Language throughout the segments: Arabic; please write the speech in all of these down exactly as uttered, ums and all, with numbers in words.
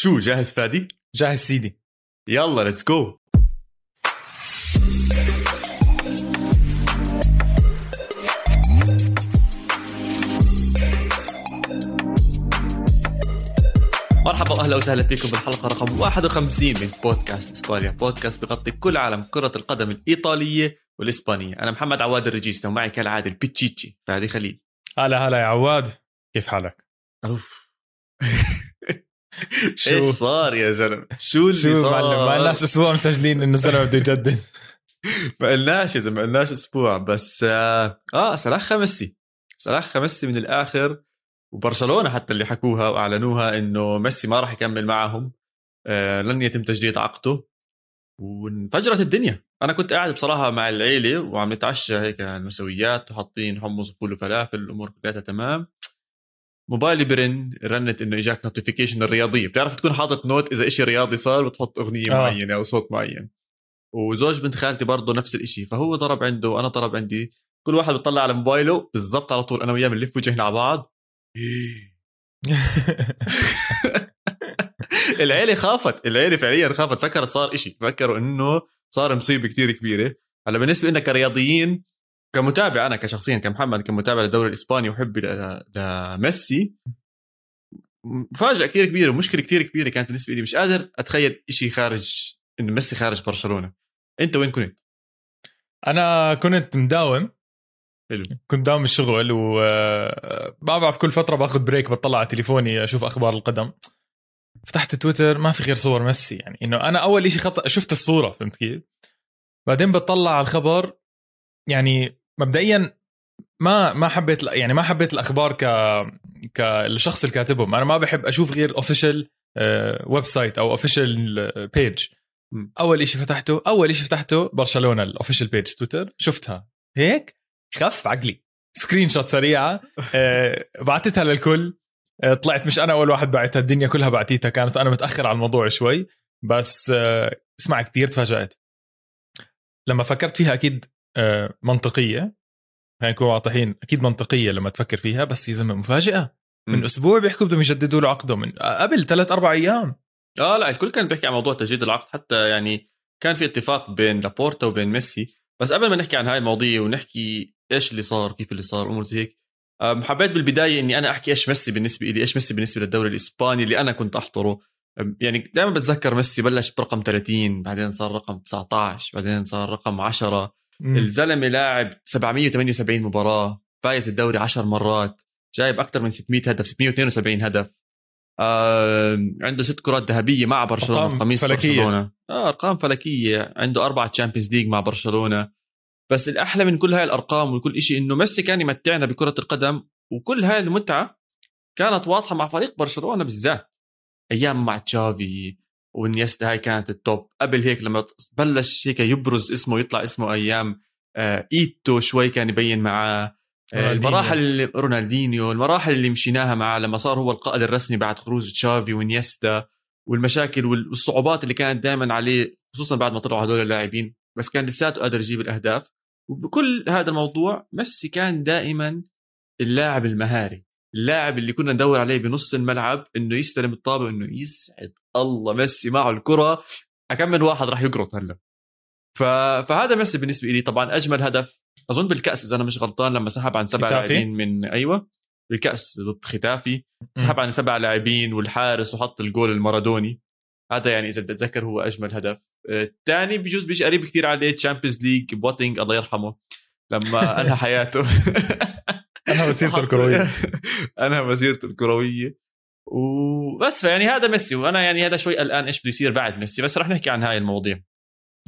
شو جاهز فادي؟ جاهز سيدي. يلا ليتس جو. مرحبا أهلا وسهلا فيكم بالحلقة رقم واحد وخمسين من بودكاست إسبانيا، بودكاست بغطي كل عالم كرة القدم الإيطالية والإسبانية. أنا محمد عواد الرجيستا ومعي كالعادة البيتشيتشي فادي خليل. هلا هلا يا عواد، كيف حالك؟ أوف شو صار يا زلمة؟ شو اللي شو صار؟ ما قلناش أسبوع مسجلين إن الزلمة بده يجدد. ما قلناش يا زلمة، ما قلناش أسبوع بس. آه, آه صلاح خمسي صلاح خمسي من الآخر، وبرشلونة حتى اللي حكوها وأعلنوها إنه ميسي ما راح يكمل معهم، آه لن يتم تجديد عقده، وانفجرت الدنيا. أنا كنت قاعد بصراحة مع العيلة وعم نتعشى هيك المسويات وحاطين حمص وفول وفلافل، الأمور كلها تمام. موبايلي برن رنت إنه إجاك نوتيفيكيشن الرياضية، بتعرف تكون حاطط نوت إذا إشي رياضي صار بتحط أغنية آه. معينة أو صوت معين. وزوج بنت خالتي برضه نفس الإشي، فهو ضرب عنده وأنا ضرب عندي، كل واحد بيطلع على موبايله بالضبط على طول. أنا وياه بنلف وجهنا على بعض. العيلة خافت، العيلة فعليا خافت، فكرت صار إشي، فكروا إنه صار مصيبة كتير كبيرة. هلا بالنسبة لنا كرياضيين، كمتابع أنا كشخصيا كمحمد كمتابع للدوري الإسباني وحبي لميسي، مفاجأة كتير كبيرة ومشكلة كتير كبيرة كانت بالنسبة لي. مش قادر أتخيل إشي خارج إنه ميسي خارج برشلونة. أنت وين كنت؟ أنا كنت مداوم حلو. كنت داوم الشغل، وبعرف كل فترة بأخذ بريك، بطلع على تليفوني أشوف أخبار القدم. فتحت تويتر، ما في غير صور ميسي. يعني إنه أنا أول إشي خط شفت الصورة، فهمت كيف؟ بعدين بطلع على الخبر. يعني مبدئيا ما ما حبيت يعني ما حبيت الأخبار ك كالشخص اللي كاتبهم. أنا ما بحب أشوف غير official ويب سايت أو official page. أول إشي فتحته أول إشي فتحته برشلونة official page تويتر، شفتها هيك خف عقلي، سكرين شوت سريعة بعتتها للكل. طلعت مش أنا أول واحد بعتها، الدنيا كلها بعتيتها. كانت أنا متأخر على الموضوع شوي، بس اسمع كتير تفاجأت لما فكرت فيها. أكيد منطقية، خلينا نكون واضحين، أكيد منطقية لما تفكر فيها، بس يزم مفاجأة. من م. أسبوع بيحكوا بدهم يجددوا له عقده، من قبل ثلاث أربع أيام. آه لا، الكل كان بيحكي عن موضوع تجديد العقد، حتى يعني كان في اتفاق بين لابورتا وبين ميسي. بس قبل ما نحكي عن هاي المواضيع ونحكي إيش اللي صار، كيف اللي صار، أمور زي هيك، حبيت بالبداية إني أنا أحكي إيش ميسي بالنسبة لي، إيش ميسي بالنسبة للدوري الإسباني اللي أنا كنت أحضره. يعني دائما بتذكر ميسي بلش برقم ثلاثين، بعدين صار رقم تسعة عشر، بعدين صار رقم عشرة. الزلمة لاعب سبعمية وثمانية وسبعين مباراة، فايز الدوري عشر مرات، جايب أكتر من ستمية هدف، ستمية واثنين وسبعين هدف، آه، عنده ست كرات ذهبية مع برشلونة، قميص برشلونة، آه، أرقام فلكية، عنده أربعة تشامبيونز ليج مع برشلونة. بس الأحلى من كل هاي الأرقام وكل إشي إنه ميسي كان يمتعنا بكرة القدم، وكل هاي المتعة كانت واضحة مع فريق برشلونة بالذات. أيام مع تشافي ونيستا هاي كانت التوب. قبل هيك لما بلش هيك يبرز اسمه، يطلع اسمه، أيام آه إيتو شوي كان يبين معاه، آه المراحل رونالدينيو، المراحل اللي مشيناها معاه لما صار هو القائد الرسمي بعد خروج تشافي ونيستا، والمشاكل والصعوبات اللي كانت دائما عليه، خصوصا بعد ما طلعوا هدول اللاعبين، بس كان لساته قادر يجيب الأهداف. وبكل هذا الموضوع ميسي كان دائما اللاعب المهاري، اللاعب اللي كنا ندور عليه بنص الملعب إنه يستلم الطابة، إنه يسعد الله ميسي معه الكرة، أكم من واحد راح يقرط هلا. ف... فهذا ميسي بالنسبة لي. طبعا أجمل هدف أظن بالكأس إذا أنا مش غلطان، لما سحب عن سبع لاعبين من أيوة بالكأس ضد ختافي، سحب عن سبع لاعبين والحارس وحط الجول المارادوني. هذا يعني إذا بتتذكر هو أجمل هدف. الثاني بجوز بيش قريب كتير عليه تشامبيونز ليج بوتينج الله يرحمه لما أنهى حياته. أنهى مسيرته الكروية أنهى مسيرته الكروية وبس. فيعني هذا ميسي. وأنا يعني هذا شوي الآن إيش بده يصير بعد ميسي، بس رح نحكي عن هاي المواضيع.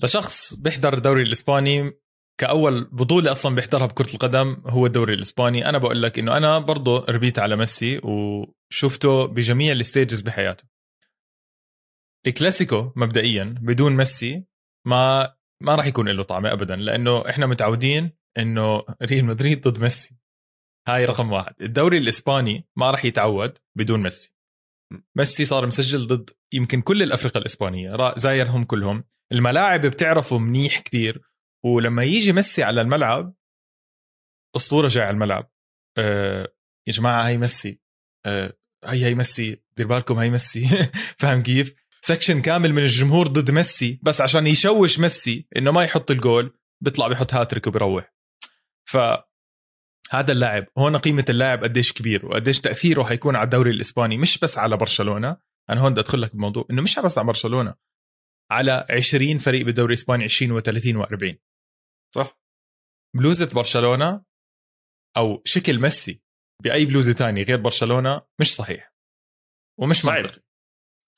لشخص بيحضر الدوري الإسباني كأول بطولة أصلا بيحضرها بكرة القدم هو الدوري الإسباني، أنا بقول لك إنه أنا برضو ربيت على ميسي وشفته بجميع الستيجز بحياته. الكلاسيكو مبدئيا بدون ميسي ما ما راح يكون له طعمه ابدا، لانه احنا متعودين انه ريال مدريد ضد ميسي، هاي رقم واحد. الدوري الاسباني ما راح يتعود بدون ميسي. ميسي صار مسجل ضد يمكن كل الافرقه الاسبانيه، زايرهم كلهم، الملاعب بتعرفه منيح كتير، ولما يجي ميسي على الملعب اسطوره جاي على الملعب. أه يا جماعه هاي ميسي، أه هي هي ميسي دير بالكم هي ميسي فهم كيف؟ سكشن كامل من الجمهور ضد ميسي بس عشان يشوش ميسي انه ما يحط الجول، بيطلع بيحط هاتريك وبيروح. فهذا اللاعب هون قيمة اللاعب قديش كبير وقديش تأثيره هيكون على الدوري الإسباني، مش بس على برشلونة. أنا هون بدي أدخل لك بموضوع إنه مش بس على برشلونة، على عشرين فريق بالدوري الإسباني، عشرين و30 و40 صح. بلوزة برشلونة أو شكل ميسي بأي بلوزة تاني غير برشلونة مش صحيح ومش منطقي.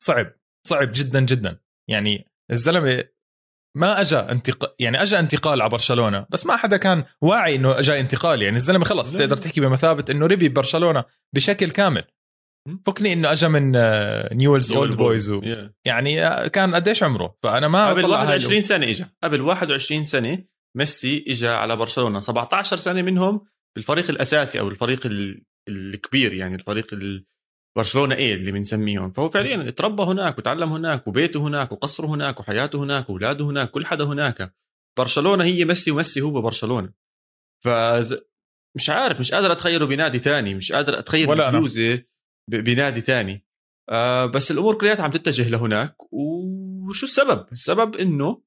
صعب صعب جدا جدا. يعني الزلمة ما أجا انتق... يعني أجا انتقال على برشلونة بس ما حدا كان واعي إنه أجا انتقال. يعني الزلمة خلص بتقدر تحكي بمثابة إنه ربي برشلونة بشكل كامل. فكني إنه أجا من نيولز أولد بويز و... yeah. يعني كان قديش عمره؟ فأنا ما قبل واحد وعشرين سنة إجا، قبل واحد وعشرين سنة ميسي إجا على برشلونة، سبعة عشر سنة منهم بالفريق الأساسي أو الفريق الكبير، يعني الفريق ال... برشلونة إيه اللي بنسميهم. فهو فعليا اتربى هناك وتعلم هناك وبيته هناك وقصره هناك وحياته هناك وأولاده هناك، كل حدا هناك. برشلونة هي ميسي وميسي هو برشلونة. فمش عارف، مش قادر أتخيله بنادي تاني، مش قادر أتخيل بلوزة بنادي تاني. آه بس الأمور كلياتها عم تتجه لهناك. وشو السبب؟ السبب إنه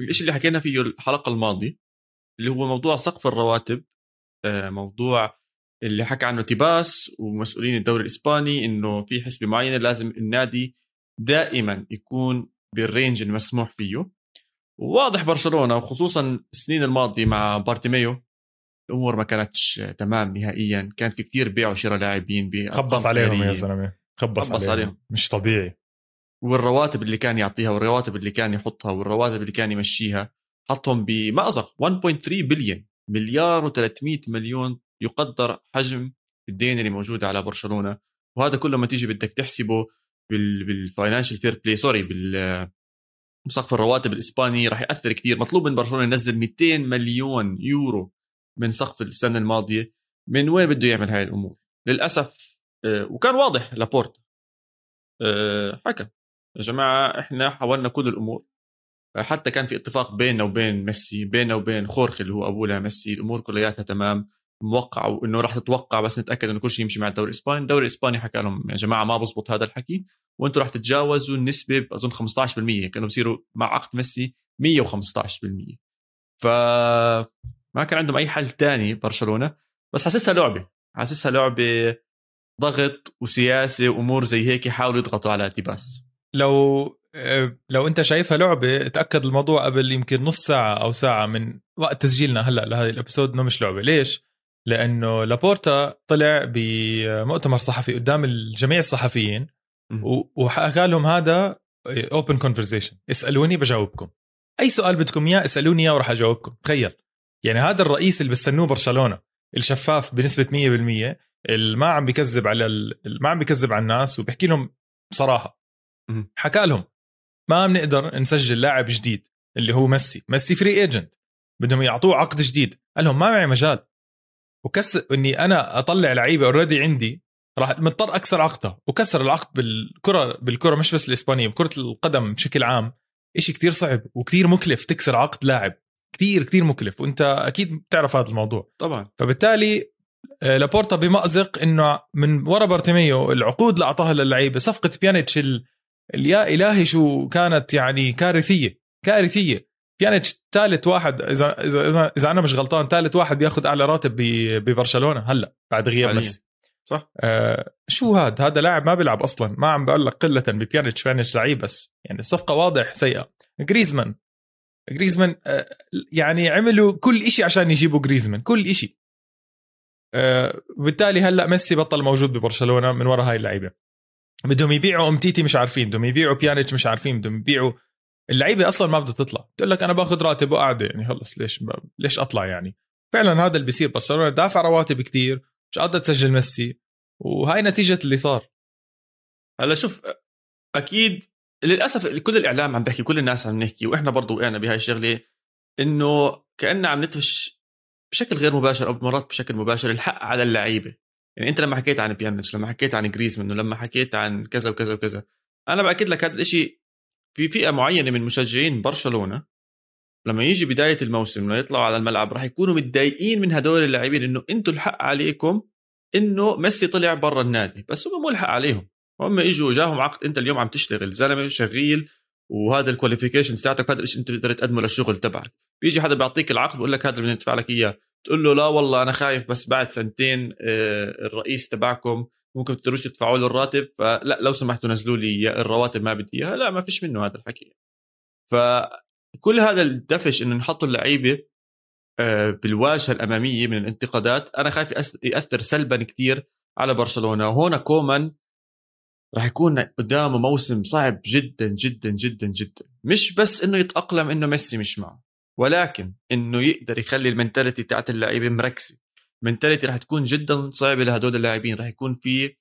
الإشي اللي حكينا فيه الحلقة الماضية اللي هو موضوع سقف الرواتب، آه موضوع اللي حكى عنه تيباس ومسؤولين الدوري الإسباني إنه في حسبة معينة لازم النادي دائما يكون بالرينج المسموح فيه. وواضح برشلونة وخصوصا السنين الماضية مع بارتيميو الأمور ما كانتش تمام نهائيا، كان في كتير بيع وشراء لاعبين، خبص عليهم يا زلمة، خبص عليهم. عليهم مش طبيعي. والرواتب اللي كان يعطيها والرواتب اللي كان يحطها والرواتب اللي كان يمشيها حطهم بمأزق. واحد فاصلة ثلاثة بليون مليار وثلاثمائة مليون يقدر حجم الدين اللي موجودة على برشلونة. وهذا كله ما تيجي بدك تحسبه بالفاينانشال فير بلاي، سوري، بالسقف الرواتب الإسباني راح يأثر كتير. مطلوب من برشلونة ينزل مئتين مليون يورو من سقف السنة الماضية. من وين بده يعمل هاي الأمور؟ للأسف. وكان واضح لابورتا حكى يا جماعة احنا حاولنا كل الأمور، حتى كان في اتفاق بيننا وبين ميسي، بيننا وبين خورخي اللي هو أبوه ميسي، الأمور كلياتها تمام موقع وانه راح تتوقع، بس نتاكد انه كل شيء يمشي مع الدوري الاسباني. الدوري الاسباني حكى لهم يا جماعه ما بزبط هذا الحكي، وانتم راح تتجاوزوا النسبه اظن خمسة عشر بالمية، كانوا بصيروا مع عقد ميسي مية وخمسة عشر بالمية. فما كان عندهم اي حل تاني برشلونه. بس حاسسها لعبه، حاسسها لعبه ضغط وسياسه وامور زي هيك يحاولوا يضغطوا على تيباس. لو لو انت شايفها لعبه تاكد الموضوع قبل يمكن نص ساعه او ساعه من وقت تسجيلنا هلا لهذا الابيسود انه مش لعبه. ليش؟ لأنه لابورتا طلع بمؤتمر صحفي قدام الجميع الصحفيين وحكى لهم هذا open conversation، اسألوني بجاوبكم، أي سؤال بدكم يا اسألوني يا ورح أجاوبكم. تخيل يعني هذا الرئيس اللي بستنوه برشلونة، الشفاف بنسبة مية بالمية، اللي ما عم بيكذب على ال... ما عم بيكذب على الناس وبيحكي لهم بصراحة. حكى لهم ما بنقدر نسجل لاعب جديد اللي هو ميسي، ميسي فري ايجنت، بدهم يعطوه عقد جديد. قال لهم ما معي مجال وكسر اني انا اطلع لعيبه اوريدي عندي، راح مضطر اكسر عقدها. وكسر العقد بالكره، بالكره مش بس الاسبانيه، بكره القدم بشكل عام إشي كتير صعب وكتير مكلف تكسر عقد لاعب، كتير كتير مكلف، وانت اكيد بتعرف هذا الموضوع طبعا. فبالتالي لابورتا بمأزق انه من ورا بارتيميو العقود اللي اعطاها للعيبه، صفقه بيانيتش ال... يا الهي شو كانت يعني كارثيه كارثيه. بيانيتش ثالث واحد إذا, إذا, إذا أنا مش غلطان ثالث واحد بياخد أعلى راتب ببرشلونة هلأ بعد غياب ميسي صح. آه شو هاد هذا لاعب ما بيلعب أصلا. ما عم بقول لك قلة ببيانيتش، بيانيتش لعيب بس يعني الصفقة واضح سيئة. غريزمان غريزمان آه يعني عملوا كل إشي عشان يجيبوا غريزمان، كل إشي. آه بالتالي هلأ ميسي بطل موجود ببرشلونة من وراء هاي اللعيبة. بدهم يبيعوا أمتيتي مش عارفين، بدهم يبيعوا بيانيتش مش عارفين، بدهم يبيعوا اللعيبه اصلا ما بدها تطلع. تقول لك انا باخذ راتب وقاعده، يعني خلص ليش ب... ليش اطلع؟ يعني فعلا هذا اللي بيصير. برشلونه دافع رواتب كتير مش قادر تسجل ميسي، وهاي نتيجه اللي صار هلا. شوف اكيد للاسف كل الاعلام عم بيحكي، كل الناس عم نحكي، واحنا برضو وقعنا بهاي الشغله، انه كاننا عم ندفش بشكل غير مباشر او مرات بشكل مباشر الحق على اللعيبه. يعني انت لما حكيت عن بيانيتش، لما حكيت عن غريزمان، لما حكيت عن كذا وكذا وكذا، انا باكد لك هذا الشيء في فئة معينة من مشجعين برشلونة لما يجي بداية الموسم ويطلعوا على الملعب راح يكونوا متضايقين من هدول اللاعبين، إنه أنتوا الحق عليكم انه ميسي طلع برا النادي، بس هم ملحق عليهم، هم اجوا جاهم عقد. انت اليوم عم تشتغل زلمه شغيل، وهذا الكواليفيكيشنز تاعتك، هذا الشيء انت بتقدر تقدمه للشغل تبعك. بيجي حدا بيعطيك العقد بيقول لك هذا اللي بدنا ندفع لك اياه، تقول له لا والله انا خايف، بس بعد سنتين الرئيس تبعكم ممكن تقدروش تدفعوا له الراتب، فلا لو سمحتوا نزلوا لي الرواتب ما بدي اياها. لا ما فيش منه هذا الحكي. فكل هذا الدفش انه نحطوا اللعيبه بالواجهه الاماميه من الانتقادات، انا خايف ياثر سلبا كتير على برشلونه. هون كومان راح يكون قدامه موسم صعب جدا جدا جدا جدا، مش بس انه يتاقلم انه ميسي مش معه، ولكن انه يقدر يخلي المنتاليتي تاعت اللعيبه مركزه. المنتاليتي راح تكون جدا صعبه لهدول اللاعبين، راح يكون في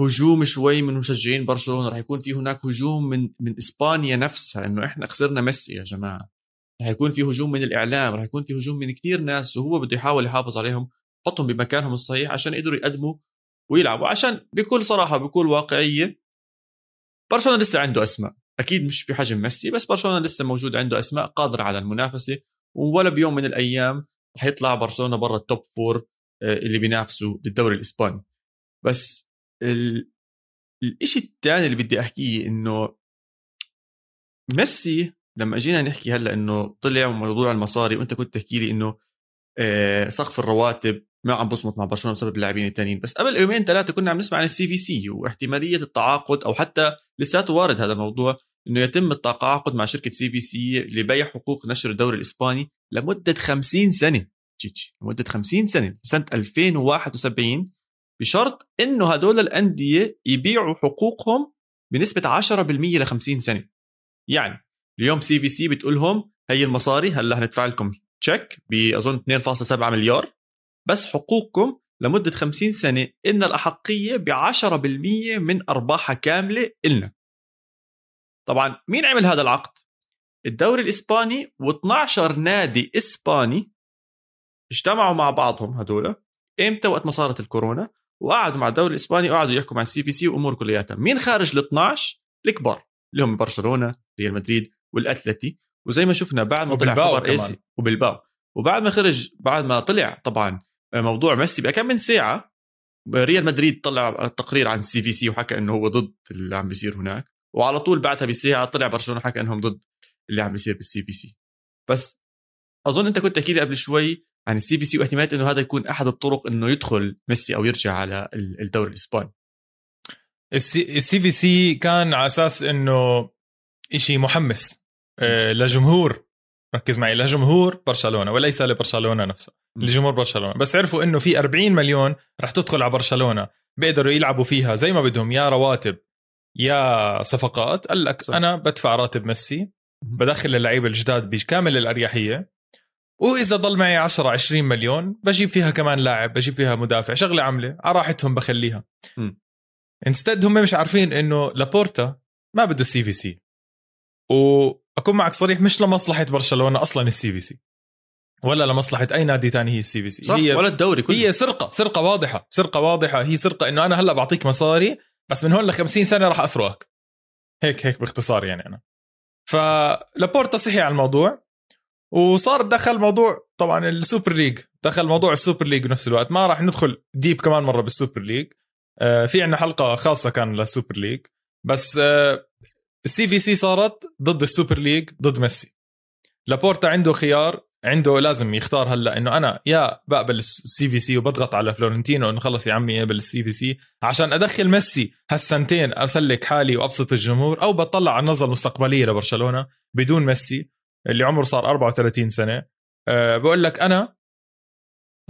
هجوم شوي من مشجعين برشلونه، راح يكون في هناك هجوم من من اسبانيا نفسها انه احنا خسرنا ميسي يا جماعه، راح يكون في هجوم من الاعلام، راح يكون في هجوم من كتير ناس، وهو بده يحاول يحافظ عليهم، يحطهم بمكانهم الصحيح عشان يقدروا يقدموا ويلعبوا. عشان بكل صراحه بكل واقعيه برشلونه لسه عنده اسماء، اكيد مش بحجم ميسي، بس برشلونه لسه موجود عنده اسماء قادره على المنافسه، ولا بيوم من الايام رح يطلع برشلونه برا التوب فور اللي بينافسوا بالدوري الاسباني. بس ال... الاشي الثاني اللي بدي احكيه انه ميسي لما اجينا نحكي هلا انه طلع موضوع المصاري، وانت كنت تحكي لي انه سقف الرواتب ما عم بصمت مع برشلونه بسبب اللاعبين الثانيين، بس قبل يومين ثلاثه كنا عم نسمع عن السي في سي واحتماليه التعاقد، او حتى لساته وارد هذا الموضوع، انه يتم التعاقد مع شركه سي بي سي لبيع حقوق نشر الدوري الاسباني لمده خمسين سنة، تشيتشي لمده خمسين سنة سنه ألفين وواحد وسبعين، بشرط انه هدول الانديه يبيعوا حقوقهم بنسبه عشرة بالمية ل خمسين سنة. يعني اليوم سي بي سي بتقولهم هي المصاري، هلا هندفع لكم تشيك باظن اثنين فاصلة سبعة مليار، بس حقوقكم لمده خمسين سنة، ان الاحقيه ب عشرة بالمية من ارباحها كامله النا. طبعا مين عمل هذا العقد؟ الدوري الاسباني واثناشر نادي اسباني اجتمعوا مع بعضهم هدول امتى؟ وقت ما صارت الكورونا، وقعدوا مع الدوري الاسباني وقعدوا يحكوا مع السي بي سي وامور كلياتها. مين خارج الاثناشر الكبار اللي هم برشلونه، ريال مدريد والاتلتي، وزي ما شفنا بعد ما طلع خبر ايسي وبالباو، وبعد ما خرج بعد ما طلع طبعا موضوع ميسي بكم من ساعه، ريال مدريد طلع تقرير عن سي في سي وحكى انه هو ضد اللي عم بيصير هناك، وعلى طول بعدها بساعه طلع برشلونه حكى انهم ضد اللي عم بيصير بالسي في سي. بس اظن انت كنت تحكي لي قبل شوي عن السي في سي واحتمالات انه هذا يكون احد الطرق انه يدخل ميسي او يرجع على الدوري الاسباني. السي في سي كان على اساس انه إشي محمس لجمهور، ركز معي، لجمهور برشلونة وليس لبرشلونة نفسه، لجمهور برشلونة. بس عرفوا إنه في أربعين مليون رح تدخل على برشلونة بيقدروا يلعبوا فيها زي ما بدهم، يا رواتب يا صفقات. قال لك أنا بدفع راتب ميسي، بدخل اللعيبة الجداد بكامل الأريحية، وإذا ضل معي عشرة عشرين مليون بجيب فيها كمان لاعب، بجيب فيها مدافع، شغلة عملة على راحتهم بخليها. انستد هم مش عارفين إنه لابورتا ما بده سي في سي، وأكون معك صريح مش لمصلحة برشلونة أصلاً السي بي سي، ولا لمصلحة أي نادي تاني هي السي بي سي، هي ولا الدوري كله. هي سرقة، سرقة واضحة، سرقة واضحة هي سرقة، إنه أنا هلأ بعطيك مصاري بس من هون لخمسين سنة راح أسرقك، هيك هيك باختصار يعني. أنا فلابورتا صحي على الموضوع، وصار دخل موضوع طبعاً السوبر ليج، دخل موضوع السوبر ليج بنفس الوقت. ما راح ندخل ديب كمان مرة بالسوبر ليج، آه في عنا حلقة خاصة كان للسوبر ليج، بس آه السي في سي صارت ضد السوبر ليج ضد ميسي. لابورتا عنده خيار، عنده لازم يختار هلا انه انا يا بقبل السي في سي وبضغط على فلورنتينو انه خلص يا عمي قبل السي في سي عشان ادخل ميسي هالسنتين اسلك حالي وابسط الجمهور، او بطلع على النظره المستقبليه لبرشلونه بدون ميسي اللي عمره صار أربعة وثلاثين سنة. أه بقول لك انا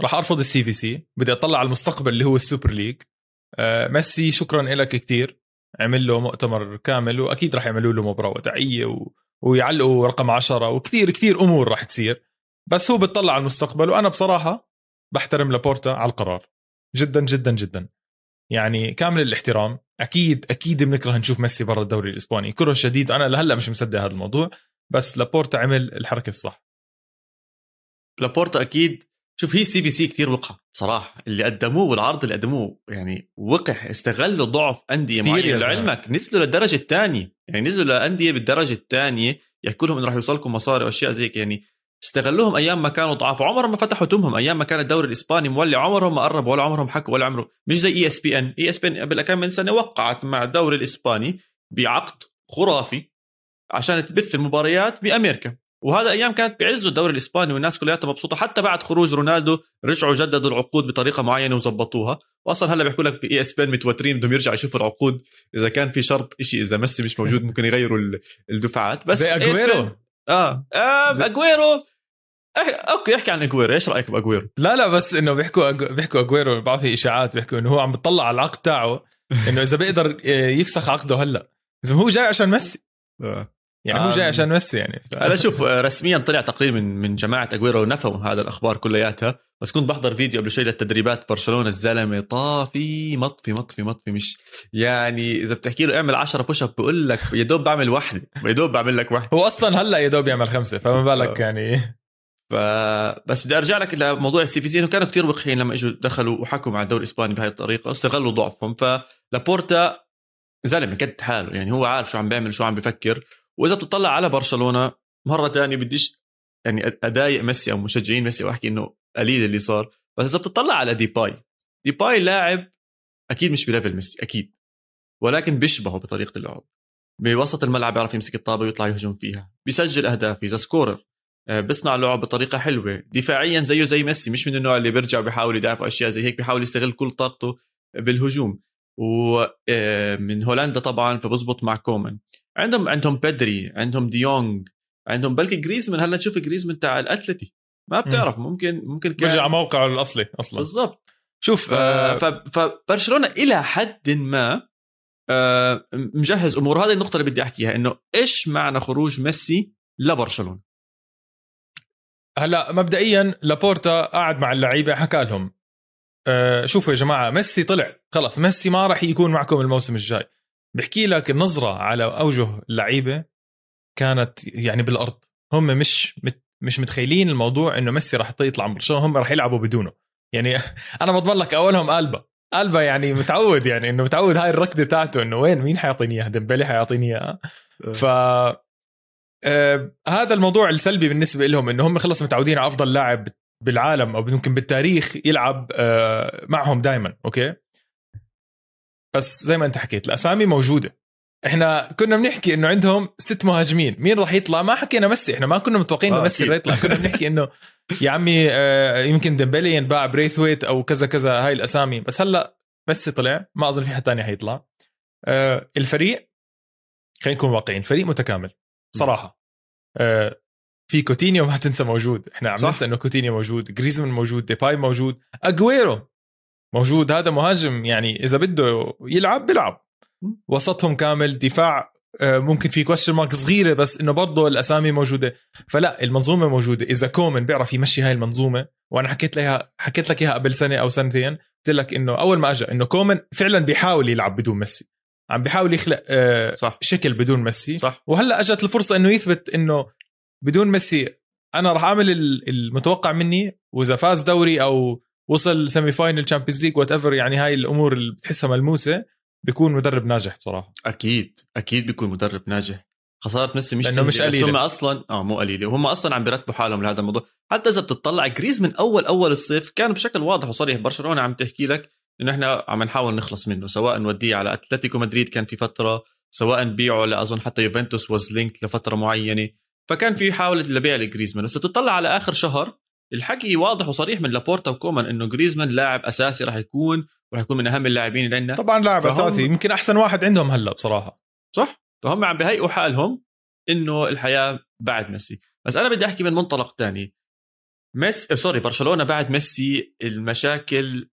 راح ارفض السي في سي، بدي اطلع على المستقبل اللي هو السوبر ليج. أه ميسي شكرا لك كتير، عمل له مؤتمر كامل، واكيد راح يعملوا له مباراه وداعيه و... ويعلقوا رقم عشرة، وكثير كثير امور راح تصير، بس هو بتطلع على المستقبل. وانا بصراحه بحترم لابورتا على القرار جدا جدا جدا، يعني كامل الاحترام. اكيد اكيد بنكره نشوف ميسي برا الدوري الاسباني، كره شديد، انا لهلا مش مصدق هذا الموضوع، بس لابورتا عمل الحركه الصح. لابورتا اكيد شوف، هي سي في سي كتير وقع بصراحة اللي قدموه، والعرض اللي قدموه يعني وقع، استغلوا ضعف أندية معينة. لعلمك نزلوا للدرجة الثانية، يعني نزلوا لأندية بالدرجة الثانية يحكوا لهم إنه راح يوصلكم مصاري وأشياء زيك، يعني استغلوهم ايام ما كانوا ضعاف، عمرهم ما فتحوا تمهم ايام ما كان الدوري الاسباني مولع، عمرهم ما قرب ولا عمرهم حكوا ولا عمره، مش زي اي اس بي ان، اي اس بي ان قبل كم من سنه وقعت مع الدوري الاسباني بعقد خرافي عشان تبث المباريات بامريكا، وهذا ايام كانت بعزوا الدوري الاسباني والناس كلها مبسوطه، حتى بعد خروج رونالدو رجعوا جددوا العقود بطريقه معينه وزبطوها، واصلا هلا بيحكوا لك اي اس بي ان متوترين بدهم يرجعوا يشوفوا العقود، اذا كان في شرط شيء اذا ميسي مش موجود ممكن يغيروا الدفعات، بس زي أجويرو. اه اه زي... أجويرو اوكي احكي عن أجويرو، ايش رايك بأجويرو؟ لا لا بس انه بيحكوا أجو... بيحكوا أجويرو بعض في اشاعات بيحكوا انه هو عم بيطلع على العقد تاعه انه اذا بيقدر يفسخ عقده هلا، اذا هو جاي عشان ميسي آه. يعني هو جاي عشان ميسي يعني ف... انا شوف رسميا طلع تقرير من من جماعه أجويرو ونفوا هذا الاخبار كلياتها، بس كنت بحضر فيديو قبل شوي للتدريبات برشلونه، الزلمه طافي مطفي مطفي مطفي، مش يعني اذا بتحكي له اعمل عشرة بوش اب بقول لك يا دوب بعمل واحده، يا دوب بعمل لك واحده، هو اصلا هلا يا دوب يعمل خمسه، فما بالك يعني ف... بس بدي ارجع لك لموضوع السي في سي، انه كانوا كثير وقحين لما اجوا دخلوا وحكوا مع الدوري الاسباني بهاي الطريقه، استغلوا ضعفهم، فلابورتا زلمه كد حاله يعني، هو عارف شو عم بيعمل شو عم بفكر، واذا بتطلع على برشلونه مره ثانيه بديش يعني اضايق ميسي او مشجعين ميسي واحكي انه قليل اللي صار، بس اذا بتطلع على ديباي، ديباي لاعب اكيد مش بليفل ميسي اكيد، ولكن بيشبهه بطريقه اللعب، بوسط الملعب بيعرف يمسك الطابه ويطلع يهجم فيها، بيسجل اهداف، اذا سكورر، بيصنع لعب بطريقه حلوه، دفاعيا زيه زي ميسي، مش من النوع اللي بيرجع بيحاول يدافع اشياء زي هيك، بيحاول يستغل كل طاقته بالهجوم، ومن هولندا طبعا فبزبط مع كومان، عندهم عندهم بيدري، عندهم ديونغ، عندهم بلكي غريزمان، هلا نشوف غريزمان تاع الاتلتي ما بتعرف ممكن ممكن يرجع موقعه الاصلي اصلا بالضبط، شوف آه فبرشلونه الى حد ما آه مجهز امور، هذه النقطه اللي بدي احكيها، انه ايش معنى خروج ميسي لبرشلونه؟ هلا مبدئيا لابورتا قاعد مع اللعيبه حكى لهم آه شوفوا يا جماعه ميسي طلع خلص، ميسي ما راح يكون معكم الموسم الجاي، بحكي لك النظرة على أوجه اللعيبة كانت يعني بالأرض، هم مش مش متخيلين الموضوع إنه ميسي راح يطلع من برشلونة، هم راح يلعبوا بدونه، يعني أنا بضمن لك أولهم ألبا، ألبا يعني متعود يعني إنه متعود هاي الركضة تاعته، إنه وين مين حيعطيني إياها، ديمبلي حيعطيني إياها، ف آه هذا الموضوع السلبي بالنسبة لهم، إنه هم خلص متعودين على أفضل لاعب بالعالم أو ممكن بالتاريخ يلعب آه معهم دائما، أوكي بس زي ما انت حكيت الاسامي موجوده، احنا كنا بنحكي انه عندهم ست مهاجمين، مين راح يطلع؟ ما حكينا ميسي، احنا ما كنا متوقعين انه ميسي راح يطلع، كنا بنحكي انه يا عمي آه يمكن ديمبلي ينباع بريثويت او كذا كذا، هاي الاسامي، بس هلا ميسي طلع، ما اظن في حد ثاني حيطلع. آه الفريق خلينا نكون واقعيين، فريق متكامل صراحه، آه في كوتينيو ما تنسى موجود، احنا عم ننسى انه كوتينيو موجود، غريزمان موجود، ديباي موجود، أجويرو موجود، هذا مهاجم يعني إذا بده يلعب بيلعب، وسطهم كامل، دفاع ممكن في كويشن مارك صغيرة بس إنه برضو الأسامي موجودة، فلا المنظومة موجودة، إذا كومن بيعرف يمشي هاي المنظومة، وأنا حكيت لها حكيت لك إياها قبل سنة أو سنتين، قلت لك إنه أول ما أجا إنه كومن فعلا بيحاول يلعب بدون ميسي، عم بيحاول يخلق آه صح. شكل بدون ميسي صح. وهلأ أجت الفرصة إنه يثبت إنه بدون ميسي أنا رح أعمل المتوقع مني، وإذا فاز دوري أو وصل سيمي فاينل تشامبيونز ليج وات ايفر، يعني هاي الامور اللي بتحسها ملموسه، بيكون مدرب ناجح بصراحه، اكيد اكيد بيكون مدرب ناجح، خساره ميسي مش لانه مش قليله، هم اصلا اه مو قليله، وهم اصلا عم بيرتبوا حالهم لهذا الموضوع، حتى اذا بتطلع غريزمان اول اول الصيف كان بشكل واضح وصريح برشلونه عم تحكي لك انه احنا عم نحاول نخلص منه، سواء نوديه على اتلتيكو مدريد كان في فتره، سواء نبيعه لاظن حتى يوفنتوس واز لينكد لفتره معينه، فكان في محاوله لبيع لغريزمان، بس بتطلع على اخر شهر الحكي واضح وصريح من لابورتا وكومان انه غريزمان لاعب اساسي راح يكون وراح يكون من اهم اللاعبين اللي عندنا، طبعا لاعب اساسي يمكن احسن واحد عندهم هلا بصراحه صح، فهم عم بهيئوا حالهم انه الحياه بعد ميسي، بس انا بدي احكي من منطلق تاني، ميسي سوري برشلونه بعد ميسي المشاكل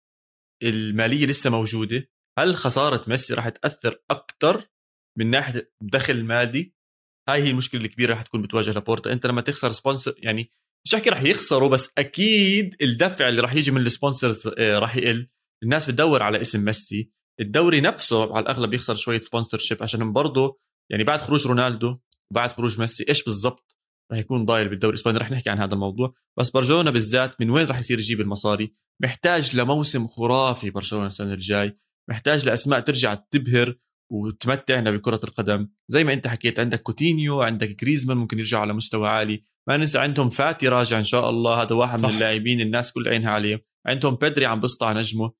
الماليه لسه موجوده، هل خساره ميسي راح تاثر اكثر من ناحيه دخل مادي؟ هاي هي المشكله الكبيره راح تكون بتواجه لابورتا، انت لما تخسر سبونسر يعني مش حكي رح يخسروا، بس أكيد الدفع اللي رح يجي من السبونسرز رح يقل، الناس بتدور على اسم ميسي، الدوري نفسه على الأغلب يخسر شوية سبونسرشيب، عشان برضه يعني بعد خروج رونالدو وبعد خروج ميسي إيش بالضبط رح يكون ضايل بالدوري الإسباني، رح نحكي عن هذا الموضوع، بس برشلونة بالذات من وين رح يصير يجيب المصاري؟ محتاج لموسم خرافي برشلونة السنة الجاي، محتاج لأسماء ترجع تبهر وتمتعنا بكرة القدم، زي ما أنت حكيت عندك كوتينيو، عندك غريزمان ممكن يرجع على مستوى عالي، ما ننسى عندهم فاتي راجع إن شاء الله، هذا واحد صح. من اللاعبين الناس كل عينها عليه. عندهم بيدري عم بسطع نجمه.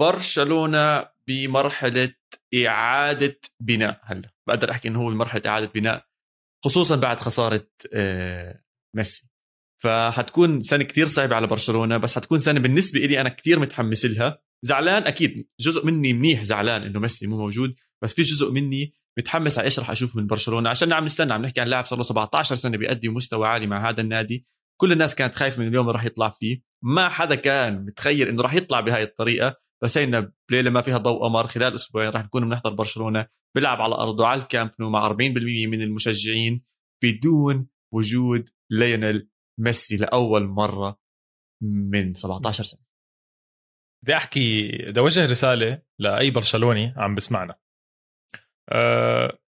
برشلونة بمرحلة إعادة بناء، هلا بقدر أحكي إنه هو بمرحلة إعادة بناء، خصوصا بعد خسارة ميسي. فحتكون سنة كتير صعبة على برشلونة، بس حتكون سنة بالنسبة إلي أنا كتير متحمس لها. زعلان أكيد، جزء مني منيح زعلان إنه ميسي مو موجود، بس في جزء مني متحمس على إيش رح أشوف من برشلونة، عشان عم نستنى. عم نحكي عن لاعب صار له سبعة عشر سنة بيأدي مستوى عالي مع هذا النادي. كل الناس كانت خايفة من اليوم اللي رح يطلع فيه، ما حدا كان متخيل إنه رح يطلع بهاي الطريقة. بس هينا بليلة ما فيها ضوء قمر، خلال أسبوعين رح نكون بنحضر برشلونة بلعب على أرضه على الكامب نو مع أربعين بالمية من المشجعين بدون وجود ليونيل ميسي لأول مرة من سبعة عشر سنة. بدي أحكي، بدي أوجه رسالة لأي برشلوني عم بسمعنا. أه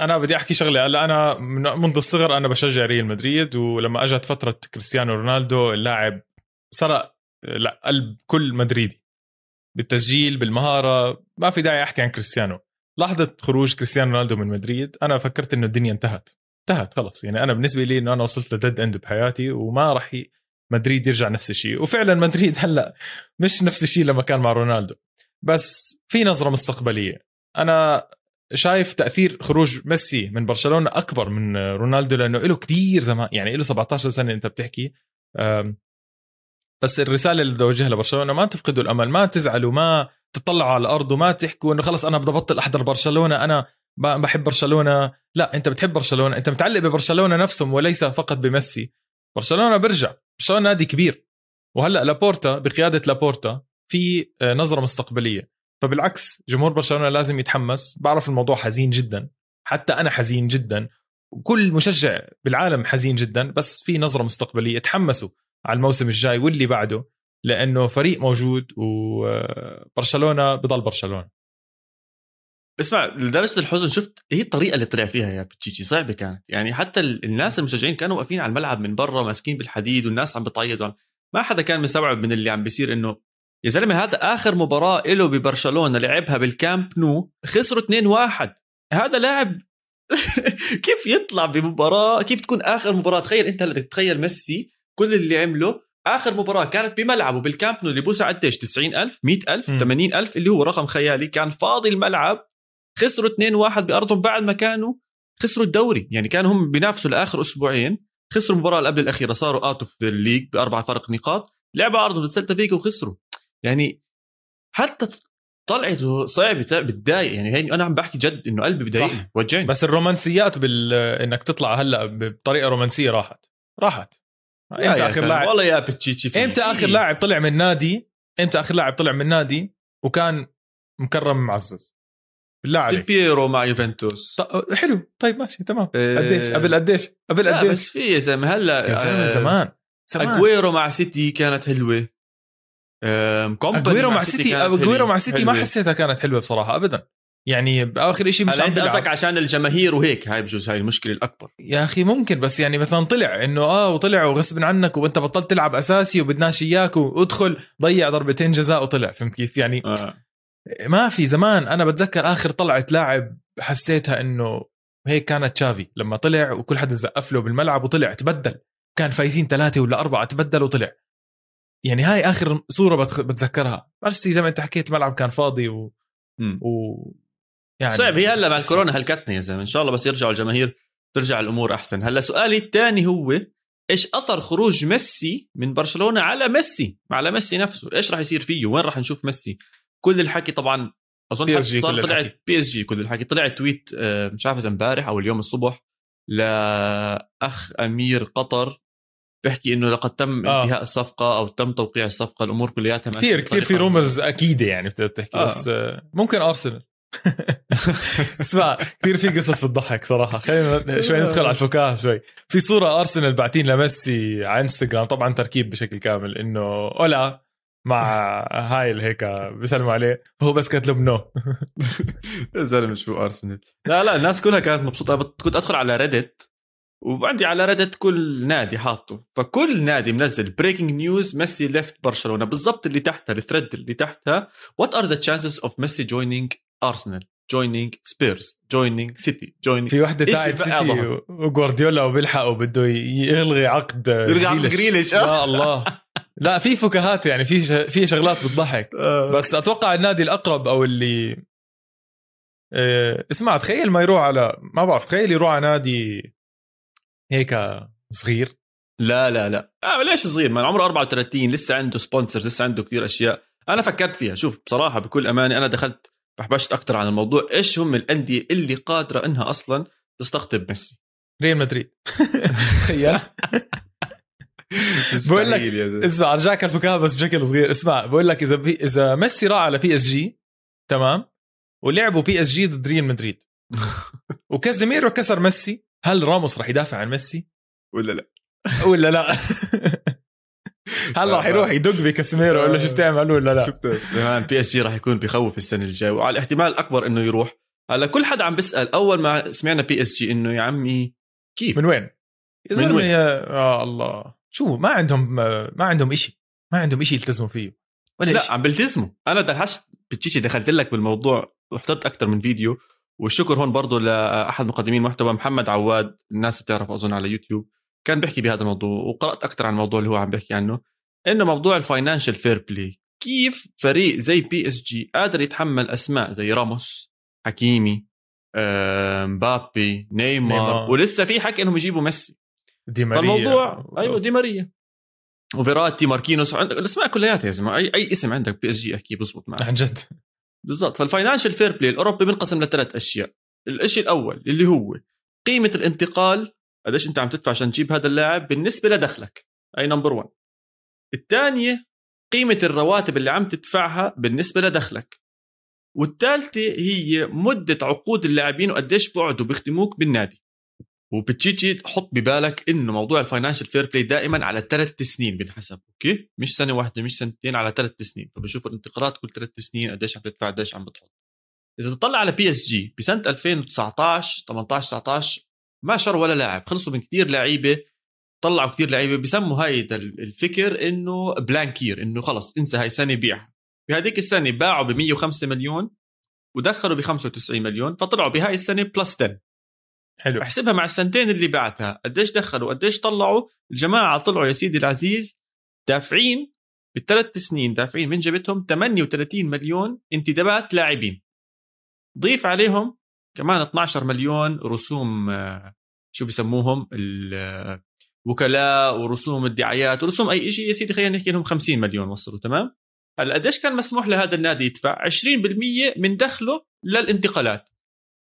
أنا بدي أحكي شغلة. هلا أنا منذ الصغر أنا بشجع ريال مدريد، ولما أجت فترة كريستيانو رونالدو اللاعب سرق لا قلب كل مدريدي بالتسجيل بالمهارة. ما في داعي أحكي عن كريستيانو. لحظة خروج كريستيانو رونالدو من مدريد أنا فكرت إنه الدنيا انتهت انتهت خلص. يعني أنا بالنسبة لي إنه أنا وصلت لديد إند بحياتي، وما رح ي... مدريد يرجع نفس الشيء. وفعلا مدريد هلأ مش نفس الشيء لما كان مع رونالدو، بس في نظرة مستقبلية. أنا شايف تأثير خروج ميسي من برشلونة أكبر من رونالدو، لأنه له كتير زمان، يعني له سبعة عشر سنة أنت بتحكي. بس الرسالة اللي بدي أوجهها لبرشلونة، ما تفقدوا الأمل، ما تزعلوا، ما تطلعوا على الأرض، وما تحكوا إنه خلص أنا بدي بطل أحضر برشلونة، أنا بحب برشلونة. لا، أنت بتحب برشلونة، أنت متعلق ببرشلونة نفسهم وليس فقط بميسي. برشلونة برجع، برشلونة نادي كبير، وهلأ لابورتا بقيادة لابورتا في نظرة مستقبلية. فبالعكس جمهور برشلونة لازم يتحمس. بعرف الموضوع حزين جدا، حتى أنا حزين جدا، وكل مشجع بالعالم حزين جدا، بس في نظرة مستقبلية. تحمسوا على الموسم الجاي واللي بعده، لأنه فريق موجود، وبرشلونة بضل برشلونة. اسمع، لدرجة الحزن شفت هي الطريقة اللي طلع فيها يا بتشيتشي صعبة كانت. يعني حتى الناس المشجعين كانوا واقفين على الملعب من برا ماسكين بالحديد، والناس عم بتعيط. ما حدا كان مستوعب من اللي عم بيصير، إنه يا زلمة هذا آخر مباراة إله ببرشلونة لعبها بالكامب نو، خسروا اثنين واحد. هذا لاعب كيف يطلع بمباراة، كيف تكون آخر مباراة؟ تخيل أنت هلا، تتخيل ميسي كل اللي عمله آخر مباراة كانت بملعبه بالكامب نو اللي بوسع قديش، تسعين ألف، مئة ألف، ثمانين ألف، اللي هو رقم خيالي. كان فاضي الملعب، خسروا اثنين واحد بأرضهم بعد ما كانوا خسروا الدوري. يعني كانوا هم بينافسوا لآخر أسبوعين، خسروا المباراة اللي قبل الأخيرة، صاروا آوت أوف ذا ليج بأربع فرق نقاط، لعبوا أرضهم بتسلتا فيك وخسروا. يعني حتى طلعته صعبة، بتضايق. يعني هيني أنا عم بحكي جد إنه قلبي بضايق وجعني. بس الرومانسيات بال إنك تطلع هلأ بطريقة رومانسية راحت راحت. أنت آخر لاعب، والله يا بتشيتشي، أنت آخر لاعب طلع من نادي، أنت آخر لاعب طلع من نادي وكان مكرم معزز. البيرو مع يوفنتوس ط... حلو، طيب ماشي تمام. إيه... قديش قبل قديش قبل قديش بس في زم هلا آه... زمان زمان أجويرو مع سيتي كانت حلوة. آه... أجويرو مع سيتي أجويرو مع سيتي ما حسيتها كانت حلوة بصراحة أبدا. يعني آخر إشي مش عم بلعب عشان الجماهير وهيك، هاي بجوز هاي المشكلة الأكبر يا أخي. ممكن بس يعني مثلا طلع إنه آه وطلع وغصب عنك، وأنت بطلت تلعب أساسي وبدناش إياك، وادخل ضيع ضربتين جزاء وطلع. فهمت كيف يعني؟ آه. ما في زمان أنا بتذكر آخر طلعت لاعب حسيتها إنه هيك كانت تشافي، لما طلع وكل حدا زقف له بالملعب وطلع تبدل، كان فايزين ثلاثة ولا أربعة تبدل وطلع. يعني هاي آخر صورة بتذكرها. مارسي زي ما أنت حكيت الملعب كان فاضي و, و... يعني صعب. هي هلا مع الكورونا هلكتنا يا زلمة، إن شاء الله بس يرجعوا الجماهير ترجع الأمور أحسن. هلا سؤالي الثاني هو إيش أثر خروج ميسي من برشلونة على ميسي على ميسي نفسه؟ إيش راح يصير فيه؟ وين راح نشوف ميسي؟ كل الحكي طبعا اظن طلعت بي اس جي، كل الحكي طلعت تويت مش عارف اذا امبارح او اليوم الصبح لاخ امير قطر بحكي انه لقد تم آه. انتهاء الصفقه او تم توقيع الصفقه. الامور كلها تمام، كثير كثير في رومز اكيده يعني بتحكي آه. بس ممكن ارسنال اسمع كثير في قصص بتضحك صراحه. خلينا شوي ندخل على الفكاهه شوي. في صوره ارسنال بعتين لميسي على انستغرام، طبعا تركيب بشكل كامل، انه اولا مع هايل هيك بيسلموا عليه، هو بس كتلب نو زلمة شو أرسنال. لا لا الناس كلها كانت مبسوطة. كنت أدخل على ريدت، وعندي على ريدت كل نادي حاطه، فكل نادي منزل بريكنج نيوز ميسي ليفت برشلونة، بالضبط اللي تحتها الثريد اللي تحتها what are the chances of Messi joining Arsenal joining Spurs, joining City, joining. في واحدة تاعت سيتي وغوارديولا وبيلحقوا بده يلغي عقد جريليش. يا الله. لا في فكاهات يعني في في شغلات بتضحك. بس أتوقع النادي الأقرب أو اللي اسمع تخيل ما يروح على ما بعرف تخيل يروح على نادي هيك صغير. لا لا لا آه ليش صغير؟ ما عمره أربعة وثلاثين لسه عنده سبونسرز لسه عنده كتير أشياء. أنا فكرت فيها شوف بصراحة بكل أمانة أنا دخلت بحبشت أكتر عن الموضوع. إيش هم الأندية اللي قادرة إنها أصلا تستقطب ميسي؟ ريال مدريد تخيل. بقول لك اسمع أرجعك الفكاهة بس بشكل صغير. اسمع بقول لك إذا بي... إذا ميسي راح على بي اس جي تمام ولعبوا بي اس جي ضد ريال مدريد وكازيميرو كسر ميسي هل راموس راح يدافع عن ميسي ولا لا؟ ولا لا هلا راح يروح يدق بكاسيميرو ولا شفت تعمل ولا لا شفت كمان بي اس جي راح يكون بيخوف السنه الجايه وعلى الاحتمال الاكبر انه يروح. هلا كل حد عم بيسال اول ما سمعنا بي اس جي انه يا عمي كيف من وين من وين يا الله شو ما عندهم ما عندهم شيء ما عندهم شيء يلتزموا فيه ولا لا إشي. عم بيلتزموا. انا دلحشت بتشيشي دخلت لك بالموضوع وحضرت اكثر من فيديو والشكر هون برضه لاحد مقدمين محتوى محمد عواد الناس بتعرفه اظن على يوتيوب كان بيحكي بهذا الموضوع وقرأت أكتر عن الموضوع اللي هو عم بيحكي عنه إنه موضوع الفاينانشال فير بلاي كيف فريق زي بي اس جي قادر يتحمل أسماء زي راموس حكيمي مبابي نيمار, نيمار ولسه في حكي إنهم يجيبوا ميسي دي ماريا فالموضوع أيوة دي ماريا وفيراتي ماركينوس عندك الأسماء كلياتها يا زلمة أي أي اسم عندك بي اس جي أكيد بزبط معك عن جد بالضبط. فالفاينانشال فير بلاي الأوروبي بنقسم لثلاث أشياء. الإشي الأول اللي هو قيمة الانتقال قديش انت عم تدفع عشان تجيب هذا اللاعب بالنسبه لدخلك اي نمبر واحد. الثانيه قيمه الرواتب اللي عم تدفعها بالنسبه لدخلك. والثالثه هي مده عقود اللاعبين وقديش بيقعدوا بيخدموك بالنادي. وبتجي تحط ببالك انه موضوع الفاينانشال فير بلاي دائما على ثلاث سنين بنحسب اوكي مش سنه واحده مش سنتين على ثلاث سنين. فبشوفوا الانتقالات كل ثلاث سنين قديش عم تدفع قديش عم بتحط. اذا تطلع على بي اس جي بسنه ألفين وتسعطعش ثمنطعش تسعطعش ما شر ولا لاعب خلصوا من كتير لعيبة طلعوا كتير لعيبة بيسموا هيدا الفكر إنه بلانكير إنه خلص انسى هاي سنة بيعها. بهذيك السنة باعوا بمية وخمسة مليون ودخلوا بخمسة وتسعين مليون فطلعوا بهاي السنة بلس تن حلو أحسبها مع السنتين اللي بعتها قديش دخلوا قديش طلعوا. الجماعة طلعوا يا سيدي العزيز دافعين بالثلاث سنين دافعين من جبتهم ثمانية وثلاثين مليون انتدابات لاعبين ضيف عليهم كمان اثنعش مليون رسوم شو بيسموهم الوكلاء ورسوم الدعايات ورسوم أي شيء يا سيدي خلينا نحكي لهم خمسين مليون وصلوا تمام. هلا قديش كان مسموح لهذا النادي يدفع عشرين بالمية من دخله للانتقالات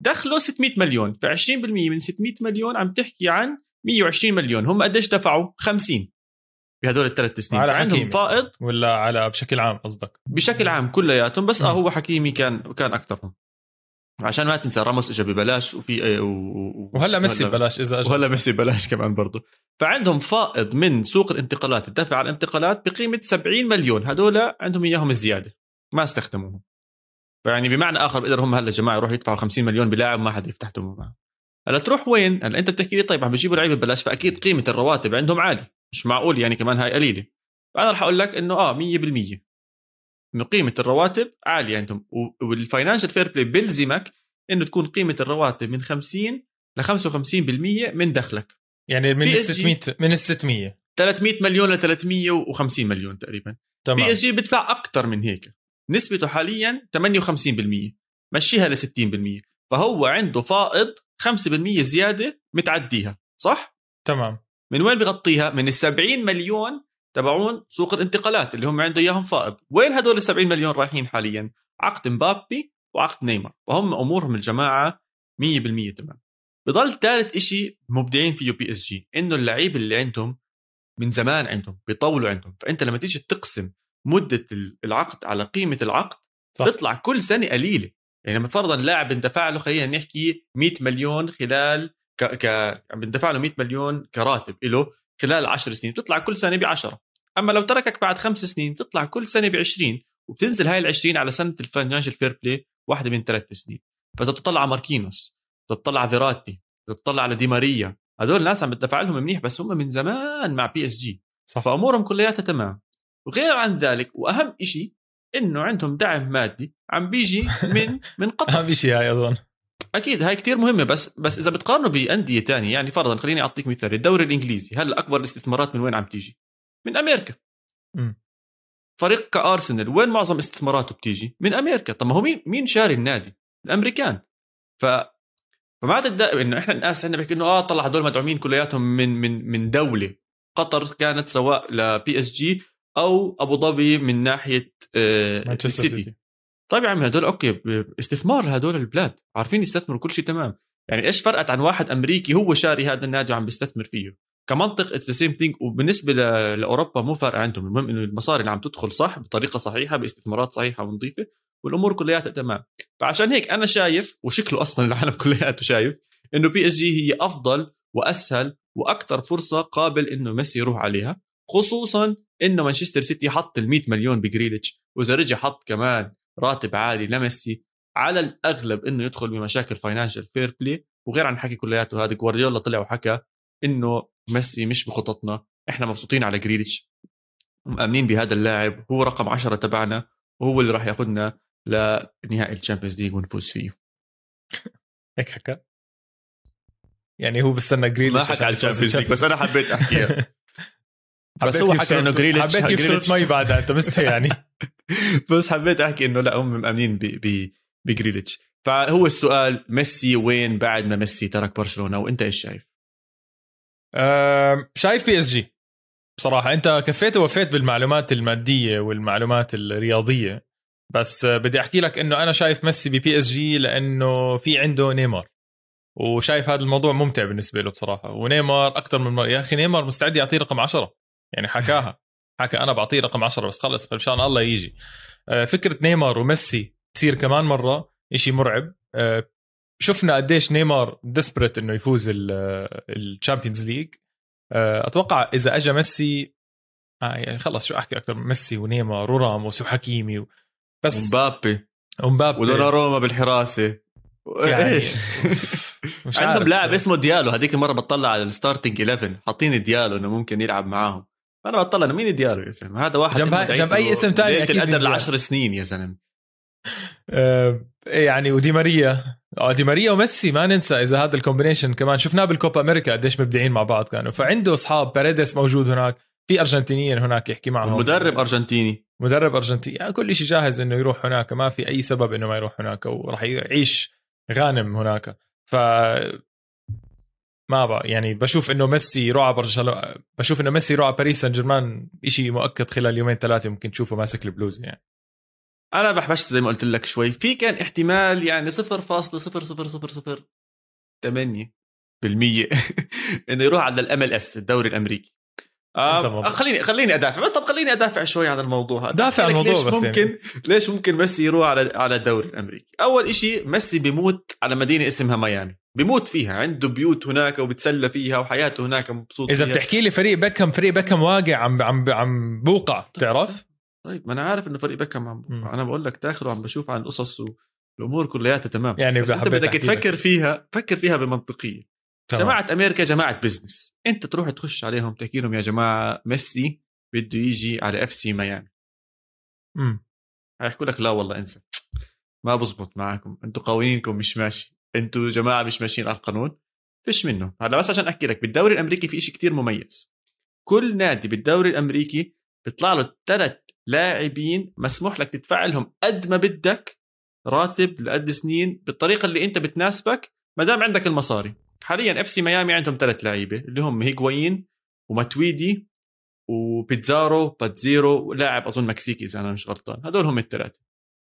دخله ستمية مليون فعشرين بالمية من ستمية مليون عم تحكي عن مية وعشرين مليون هم قديش دفعوا خمسين بهدول الثلاث سنين عندهم فائض ولا على بشكل عام قصدك بشكل عام كلياتهم بس اه هو حكيمي كان كان أكترهم عشان ما تنسى راموس اجى ببلاش وفي وهلا ميسي ببلاش اذا اجى وهلا ميسي ببلاش كمان برضه. فعندهم فائض من سوق الانتقالات الدفع على الانتقالات بقيمه سبعين مليون هذول عندهم اياهم الزياده ما استخدموهم. فيعني بمعنى اخر بقدر هم هلا جماعه يروحوا يدفعوا خمسين مليون بلاعب ما حد يفتحتهم معه. هلا تروح وين؟ هلا انت بتحكي لي طيب عم بيجيبوا لعيبه ببلاش فاكيد قيمه الرواتب عندهم عالي مش معقول يعني كمان هاي قليله. فانا رح اقول لك انه اه مية بالمية من قيمة الرواتب عالية عندهم. والفاينانشال فير بلاي بلزمك إنه تكون قيمة الرواتب من خمسين لخمسة وخمسين بالمية من دخلك يعني من الستمية من الستمية ثلاثمية مليون لثلاثمية وخمسين مليون تقريبا. بي اس جي بدفع أكتر من هيك نسبته حاليا ثمانية وخمسين بالمية مشيها لستين بالمية فهو عنده فائض خمسة بالمية زيادة متعديها صح؟ تمام. من وين بغطيها؟ من السبعين مليون تبعون سوق الانتقالات اللي هم عنده إياهم فائض. وين هدول السبعين مليون رايحين حاليا؟ عقد مبابي وعقد نيمار وهم أمورهم الجماعة مية بالمية تمام. بضل ثالث إشي مبدعين فيه بي اس جي إنه اللعيب اللي عندهم من زمان عندهم بيطولوا عندهم فأنت لما تيجي تقسم مدة العقد على قيمة العقد صح. بيطلع كل سنة قليلة يعني لما فرضا لاعب اندفع له خلينا نحكي مية مليون خلال ك ك بندفع له مية مليون كراتب إله خلال عشر سنين بتطلع كل سنة بعشرة. أما لو تركك بعد خمس سنين بتطلع كل سنة بعشرين وبتنزل هاي العشرين على سنة الفاينانشال فير بلاي واحدة من ثلاث سنين. فإذا بتطلع على ماركينوس إذا بتطلع على فيراتي إذا بتطلع على دي ماريا هدول الناس عم بتدفع لهم منيح بس هم من زمان مع بي اس جي صح. فأمورهم كلياتها تمام. وغير عن ذلك وأهم إشي انه عندهم دعم مادي عم بيجي من من قطر. اهم شيء هاي اظن اكيد هاي كتير مهمه. بس بس اذا بتقارنه بانديه تانية، يعني فرضا خليني اعطيك مثال، الدوري الانجليزي هلا اكبر الاستثمارات من وين عم تيجي؟ من امريكا. م. فريق كارسنال وين معظم استثماراته بتيجي؟ من امريكا. طب ما هو مين مين شاري النادي؟ الامريكان. ف فما تدعي انه احنا الناس عندنا بيحكي انه اه طلع هدول مدعومين كلياتهم من من من دوله، قطر كانت سواء لبي اس جي او ابو ظبي من ناحيه آه السيتي. طيب يا عمي هدول اوكي استثمار، هدول البلاد عارفين يستثمروا كل شيء تمام. يعني ايش فرقت عن واحد امريكي هو شاري هذا النادي وعم بيستثمر فيه؟ كمنطق اتس ذا سيم ثينج. وبالنسبه لاوروبا مو فارقه عندهم، المهم انه المصاري اللي عم تدخل صح بطريقه صحيحه باستثمارات صحيحه ونظيفه والامور كلياتها تمام. فعشان هيك انا شايف، وشكله اصلا العالم كلياته شايف، انه بي اس جي هي افضل واسهل واكثر فرصه قابل انه ميسي يروح عليها، خصوصا انه مانشستر سيتي حط المئة مليون بجريليش، واذا رجع حط كمان راتب عالي لميسي، على الاغلب انه يدخل بمشاكل فاينانشال فير بلاي. وغير عن حكي كلياته هذا، جوارديولا طلع وحكى انه ميسي مش بخططنا، احنا مبسوطين على جريليش، مأمنين بهذا اللاعب، هو رقم عشرة تبعنا وهو اللي راح ياخذنا لنهائي الشامبيونز ليج ونفوز فيه. هيك حكى، يعني هو بستنى جريليش، ما حكى على الشامبيونز ليج بس انا حبيت احكيها. بس هو حكى انه جريليش حبيت كيف ما بعدها انت مستحي يعني. بس حبيت احكي انه لا، هم مأمنين بجريليش. فهو السؤال ميسي وين بعد ما ميسي ترك برشلونة، وانت ايش شايف؟ أه شايف بي اس جي بصراحة. أنت كفيت ووفيت بالمعلومات المادية والمعلومات الرياضية، بس بدي أحكي لك أنه أنا شايف ميسي ببي اس جي لأنه في عنده نيمار، وشايف هذا الموضوع ممتع بالنسبة له بصراحة. ونيمار أكتر من مرة يا أخي، نيمار مستعد يعطيه رقم عشرة، يعني حكاها حكى أنا بعطيه رقم عشرة بس خلص إن شاء الله يجي. فكرة نيمار وميسي تصير كمان مرة إشي مرعب. شفنا قديش نيمار ديسبرت انه يفوز الشامبيونز ليج. اتوقع اذا اجى ميسي آه يعني خلص شو احكي اكثر، ميسي ونيمار وراموس وحكيمي و... بس مبابي ومبابي ودوناروما بالحراسه يعني ايش عندهم لاعب اسمه ديالو، هذيك المره بتطلع على الستارتنج إحدى عشر حاطين ديالو انه ممكن يلعب معاهم، انا بتطلع انه مين ديالو يا زلمه، هذا واحد جنب جنب اي اسم ثاني اكيد تقدر لعشر سنين يا زلمه. يعني ودي ماريا اه دي ماريا وميسي ما ننسى، اذا هذا الكومبينيشن كمان شفناه بالكوبا امريكا قديش مبدعين مع بعض كانوا. فعنده اصحاب، باريدس موجود هناك، في ارجنتينيين هناك يحكي معهم، مدرب ارجنتيني مدرب ارجنتيني يعني كل شيء جاهز انه يروح هناك، ما في اي سبب انه ما يروح هناك، وراح يعيش غانم هناك. ف ما بقى يعني بشوف انه ميسي يروح على برشلونه، بشوف انه ميسي يروح على باريس سان جيرمان شيء مؤكد خلال يومين ثلاثه ممكن تشوفه ماسك البلوزه. يعني أنا بحبشت زي ما قلت لك شوي، في كان احتمال يعني صفر فاصلة صفر صفر صفر صفر ثمانية بالمية إنه يروح على الام ال اس الدوري الأمريكي. خليني خليني أدافع طب خليني أدافع شوي عن الموضوع هذا. دافع عن الموضوع ليش بس ممكن يعني. ليش ممكن ميسي يروح على على الدوري الأمريكي؟ أول إشي ميسي بيموت على مدينة اسمها ميامي، بيموت فيها، عنده بيوت هناك وبتسلى فيها وحياته هناك مبسوط. إذا بتحكي لي فريق بكم فريق بكم واقع عم عم عم بوقع بتعرف. طيب ما انا عارف انه فريق بكم عم بقى. انا بقول لك تاخره عم بشوف عن قصص والامور كلياتها تمام، يعني انت بدك تفكر فيها فكر فيها بمنطقيه. طبعا. جماعه امريكا جماعه بزنس، انت تروح تخش عليهم تحكي لهم يا جماعه ميسي بده يجي على اف سي ميامي، امم هيحكوا لك لا والله انسى، ما بزبط معاكم، انتم قوانينكم مش ماشي، انتم جماعه مش ماشيين على القانون، فيش منه هلا. بس عشان احكي لك بالدوري الامريكي في شيء كتير مميز، كل نادي بالدوري الامريكي بيطلع له ثلاث لاعبين مسموح لك تدفع لهم قد ما بدك راتب لقد سنين بالطريقه اللي انت بتناسبك ما دام عندك المصاري. حاليا اف سي ميامي عندهم ثلاث لعيبه اللي هم هيغوين وماتويدي وبيتزارو باتزيرو ولاعب اظن مكسيكي اذا انا مش غلطان، هذول هم الثلاثه.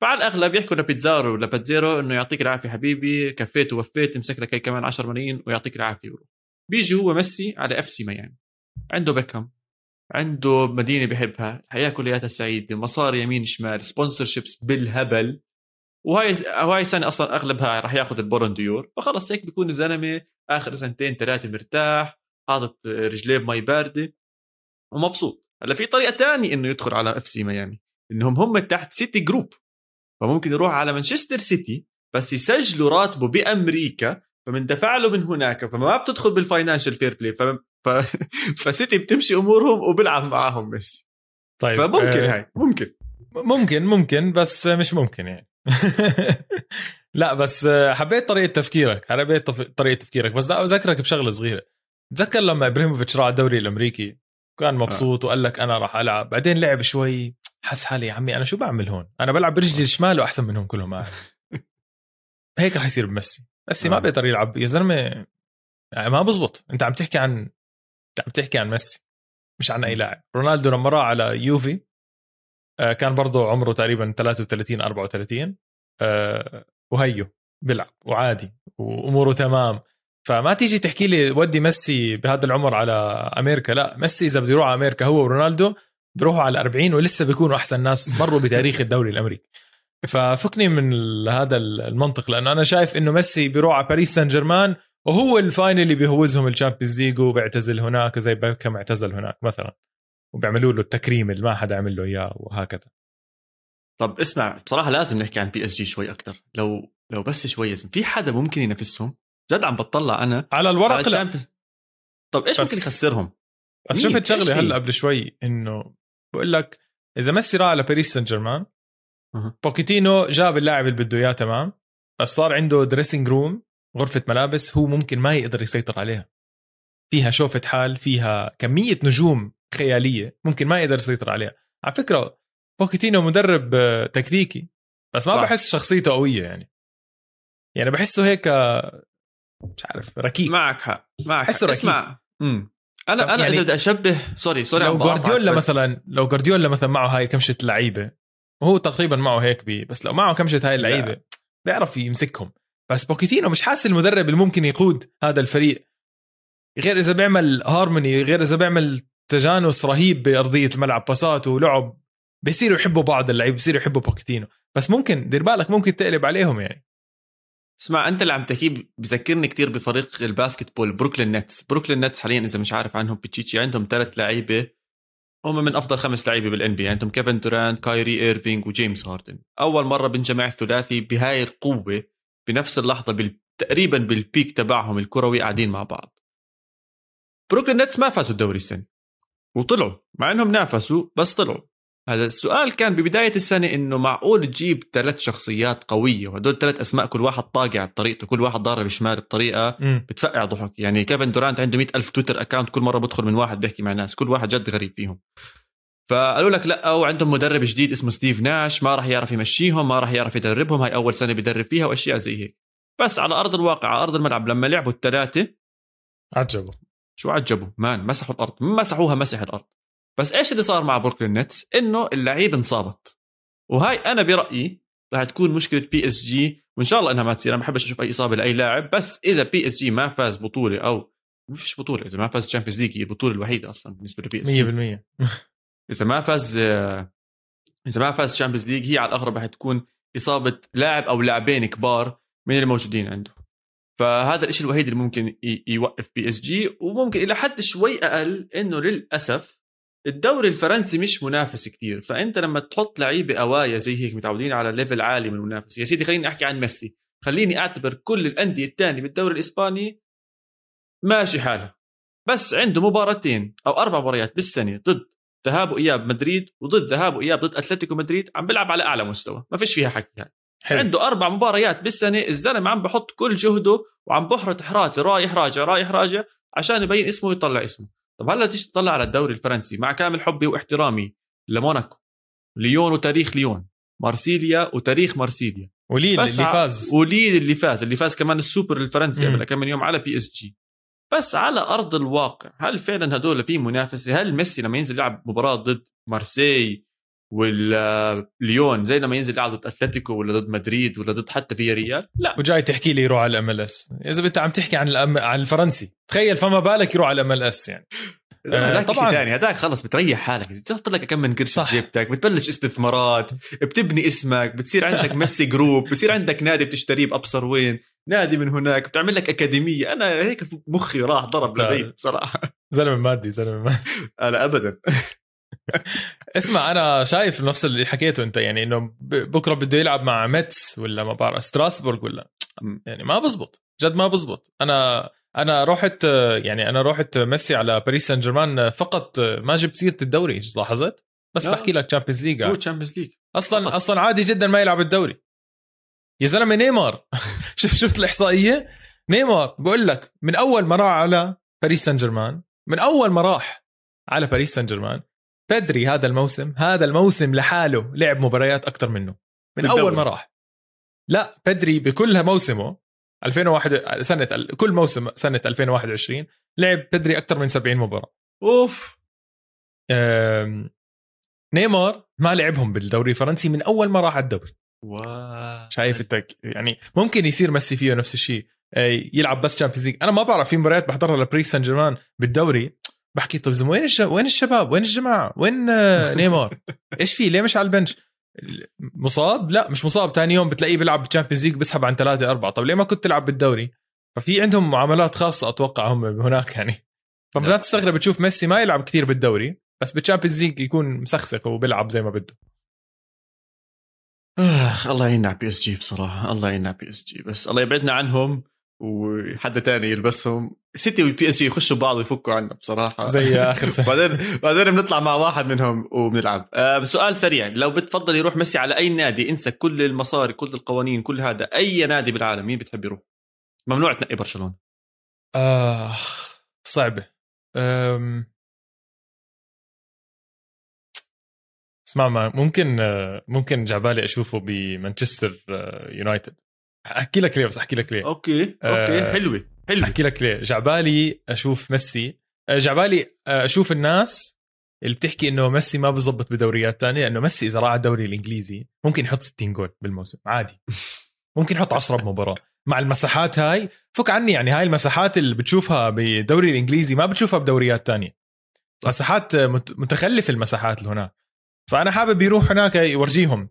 فعلى الاغلب يحكوا لبيتزارو لباتزيرو انه يعطيك العافيه حبيبي، كفيت ووفيت، امسك لك هي كمان عشرة ملايين ويعطيك العافيه. بيجي هو ميسي على اف سي ميامي، عنده بكم، عنده مدينة بحبها، حياة كلياتها سعيدة، مصاري يمين شمال، سبونسرشيبس بالهبل، وهاي هاي سنة أصلا أغلبها رح ياخد البالون دور. فخلص هيك بيكون الزلمة آخر سنتين ثلاثة مرتاح، حاطط رجليه بمي باردة ومبسوط. هلا في طريقة تانية إنه يدخل على اف سي ميامي، إنهم هم تحت سيتي جروب، فممكن يروح على مانشستر سيتي بس يسجلوا راتبه بأمريكا فمندفع له من هناك، فما بتدخل بالفاينانشال فير بلاي، فما ف... فسيتي بتمشي أمورهم وبلعب معاهم ميسي. طيب فممكن آه... هاي ممكن ممكن ممكن بس مش ممكن يعني. لا بس حبيت طريقة تفكيرك، حبيت طريقة تفكيرك. بس لا أذكرك بشغلة صغيرة، تذكر لما إبراهيموفيتش راح الدوري الأمريكي كان مبسوط وقال لك أنا راح ألعب، بعدين لعب شوي حس حالي يا عمي أنا شو بعمل هون، أنا بلعب برجلي الشمال وأحسن منهم كلهم معي. هيك رح يصير بميسي. ميسي ما بيقدر يلعب يا زلمة، ما بزبط. أنت عم تحكي عن أنت عم تحكي عن ميسي مش عن أي لاعب. رونالدو لما راح على يوفي كان برضه عمره تقريبا ثلاثة وثلاثين أربعة وثلاثين وهيو بلعب وعادي وأموره تمام. فما تيجي تحكي لي ودي ميسي بهذا العمر على أمريكا. لا، ميسي إذا بده يروح على أمريكا هو ورونالدو بروحوا على أربعين ولسه بيكونوا أحسن ناس مروا بتاريخ الدوري الأمريكي. ففكني من هذا المنطق، لأنه أنا شايف إنه ميسي بيروح على باريس سان جيرمان وهو الفاينل اللي بيهوزهم الشامبيونز ليج وبيعتزل هناك زي بكم اعتزل هناك مثلا، وبيعملوا له التكريم اللي ما حدا عمل له إياه وهكذا. طب اسمع، بصراحة لازم نحكي عن بي اس جي شوي أكتر. لو لو بس شوي، في حدا ممكن ينافسهم جد؟ عم بتطلع أنا على الورق على لا. طب إيش ممكن يخسرهم؟ بس شفت شغلة هلا قبل شوي، إنه بقول لك إذا ميسي راح على باريس سان جيرمان أه. بوكيتينو جاب اللاعب اللي بده إياه تمام، بس صار عنده دريسنج روم غرفة ملابس هو ممكن ما يقدر يسيطر عليها، فيها شوفة حال، فيها كمية نجوم خيالية ممكن ما يقدر يسيطر عليها. على فكرة بوكيتينو مدرب تكتيكي بس ما صح. بحس شخصيته قوية يعني، يعني بحسه هيك مش عارف ركيك. معك حق معك حق. اسمع امم انا انا يعني اذا بدي اشبه سوري سوري لو جوارديولا مثلا، لو جوارديولا مثلا معه هاي كمشه لعيبه وهو تقريبا معه هيك بي، بس لو معه كمشه هاي اللعيبه بيعرف يمسكهم. بس بوكيتينو مش حاسس المدرب اللي ممكن يقود هذا الفريق غير اذا بيعمل هارموني، غير اذا بيعمل تجانس رهيب بارضيه الملعب، بساط ولعب بيصيروا يحبوا بعض اللعيبه، بيصيروا يحبوا بوكيتينو. بس ممكن دير بالك ممكن تقلب عليهم يعني. اسمع انت اللي عم تحكي بذكرني كتير بفريق الباسكت بول بروكلين نتس. بروكلين نتس حاليا اذا مش عارف عنهم بتشيتشي، عندهم ثلاث لعيبه هم من افضل خمس لعيبه بالان بي، عندهم كيفن دورانت، كايري ايرفينج وجيمس هاردن. اول مره بنجمع الثلاثي بهاي القوه بنفس اللحظه بال... تقريبا بالبيك تبعهم الكروي قاعدين مع بعض. بروكلين نتس ما فازوا الدوري السنه وطلعوا، مع انهم نافسوا بس طلعوا. هذا السؤال كان ببداية السنة إنه معقول تجيب ثلاث شخصيات قوية وهدول ثلاث أسماء كل واحد طاقع بطريقته، كل واحد ضارب شمال بطريقة م. بتفقع ضحك. يعني كيفن دورانت عنده مئة ألف تويتر أكاونت، كل مرة بدخل من واحد بيحكي مع ناس، كل واحد جد غريب فيهم. فقالوا لك لأ، وعندهم مدرب جديد اسمه ستيف ناش ما راح يعرف يمشيهم، ما راح يعرف يدربهم، هاي أول سنة بدرب فيها وأشياء زي هيك. بس على أرض الواقع على أرض الملعب لما لعبوا الثلاثة عجبوا، شو عجبوا مان، مسحوا الأرض، مسحوها مسح الأرض. بس ايش اللي صار مع بروكلين نتس؟ انه اللعيبه انصابت، وهاي انا برايي راح تكون مشكله بي اس جي، وان شاء الله انها ما تصير. انا ما بحبش اشوف اي اصابه لاي لاعب، بس اذا بي اس جي ما فاز بطوله او ما فيش بطوله، اذا ما فاز تشامبيونز ليج هي البطوله الوحيده اصلا بالنسبه للبي اس جي مية بالمية. اذا ما فاز اذا ما فاز تشامبيونز ليج هي على الاغلب راح تكون اصابه لاعب او لاعبين كبار من الموجودين عنده. فهذا الشيء الوحيد اللي ممكن يوقف بي اس جي، وممكن الى حد شوي اقل انه للاسف الدوري الفرنسي مش منافس كتير. فأنت لما تحط لعيبة قوايا زي هيك متعودين على ليفل عالي من المنافسة. يا سيدي خليني أحكي عن ميسي، خليني أعتبر كل الأندية التانية بالدوري الإسباني ماشي حالها، بس عنده مباراتين أو أربع مباريات بالسنة ضد ذهاب وإياب مدريد وضد ذهاب وإياب ضد أتلتيكو مدريد عم بلعب على أعلى مستوى، ما فيش فيها حكي يعني. عنده أربع مباريات بالسنة الزلمة عم بحط كل جهده وعم بحرت حراته رايح راجع رايح راجع عشان يبين اسمه ويطلع اسمه. طب هلا تيجي تطلع على الدوري الفرنسي مع كامل حبي واحترامي لموناكو، ليون وتاريخ ليون، مارسيليا وتاريخ مارسيليا، وليد اللي فاز وليد اللي فاز اللي فاز كمان السوبر الفرنسي قبل كم من يوم على بي اس جي. بس على أرض الواقع هل فعلا هدول في منافسة؟ هل ميسي لما ينزل يلعب مباراة ضد مارسي والليون زي لما ينزل يلعب ضد أتلتيكو ولا ضد مدريد ولا ضد حتى في ريال؟ لا. وجاي تحكي لي يروح على الأملاس إذا أنت عم تحكي عن الأم... عن الفرنسي، تخيل فما بالك يروح على الأملاس يعني. آه طبعا يعني هذاك خلص بتريح حالك، بتحط لك كم من قرش بجيبتك، بتبلش استثمارات، بتبني اسمك، بتصير عندك ميسي جروب، بتصير عندك نادي بتشتريه بأبصر وين، نادي من هناك، بتعمل لك أكاديمية. أنا هيك مخي راح ضرب لغير صراحة. زلمة مادي زلمة مادي أنا أبدا. اسمع انا شايف نفس اللي حكيته انت، يعني انه بكره بده يلعب مع ميتس ولا ما بعرف ستراسبورغ ولا، يعني ما بزبط جد ما بزبط. انا انا رحت يعني انا رحت ميسي على باريس سان جيرمان فقط ما جبت سيره الدوري، لاحظت بس لا. بحكي لك تشامبيونز ليج هو تشامبيونز ليج اصلا اصلا عادي جدا ما يلعب الدوري يا زلمه. نيمار شوف شفت الاحصائيه، نيمار بقول لك من اول ما راح على باريس سان جيرمان، من اول ما راح على باريس سان جيرمان بيدري هذا الموسم، هذا الموسم لحاله لعب مباريات اكثر منه من بالدوري. اول ما راح لا بيدري بكل موسمه ألفين وواحد سنه، كل موسم سنه ألفين وواحد وعشرين لعب بيدري اكثر من سبعين مباراه. اوف أم... نيمار ما لعبهم بالدوري الفرنسي من اول ما راح على الدوري. واو شايف التك يعني ممكن يصير ميسي فيه نفس الشيء، يلعب بس تشامبيونز ليج. انا ما بعرف في مباريات بحضرها لباريس سان جيرمان بالدوري بحكي طب زلمه وين الشباب، وين الشباب، وين الجماعه، وين نيمار، ايش فيه، ليه مش على البنش؟ مصاب؟ لا مش مصاب، تاني يوم بتلاقيه بيلعب بالتشامبيونز ليج بسحب عن ثلاثة أربعة. طب ليه ما كنت تلعب بالدوري؟ ففي عندهم معاملات خاصه اتوقع هم هناك يعني. فما تستغرب تشوف ميسي ما يلعب كثير بالدوري بس بالتشامبيونز ليج يكون مسخسخ وبيلعب زي ما بده. آه الله يعيننا على بي اس جي بصراحه، الله يعيننا على بي اس جي، بس الله يبعدنا عنهم وحد تاني يلبسهم. سيتي والبي اس جي يخشوا بعض ويفكوا عنا بصراحه زي اخر سنه. بعدين بعدين بنطلع مع واحد منهم وبنلعب. آه سؤال سريع، لو بتفضل يروح ميسي على اي نادي، انسى كل المصاري كل القوانين كل هذا، اي نادي بالعالم مين بتحب يروح؟ ممنوع تنقي برشلونه. آه صعبه. أم... اسمع ما ممكن ممكن جعبالي اشوفه بمانشستر يونايتد. احكي لك ليه، بس احكي لك ليه. اوكي اوكي أه حلوه حلوه. احكي لك ليه جعبالي اشوف ميسي، جعبالي اشوف الناس اللي بتحكي انه ميسي ما بزبط بدوريات تانية، لانه ميسي اذا راح على الدوري الانجليزي ممكن يحط ستين جول بالموسم عادي، ممكن يحط عشرة بمباراه مع المساحات هاي. فك عني يعني، هاي المساحات اللي بتشوفها بالدوري الانجليزي ما بتشوفها بدوريات تانية، مساحات متخلف المساحات اللي هناك. فأنا حابب يروح هناك يورجيهم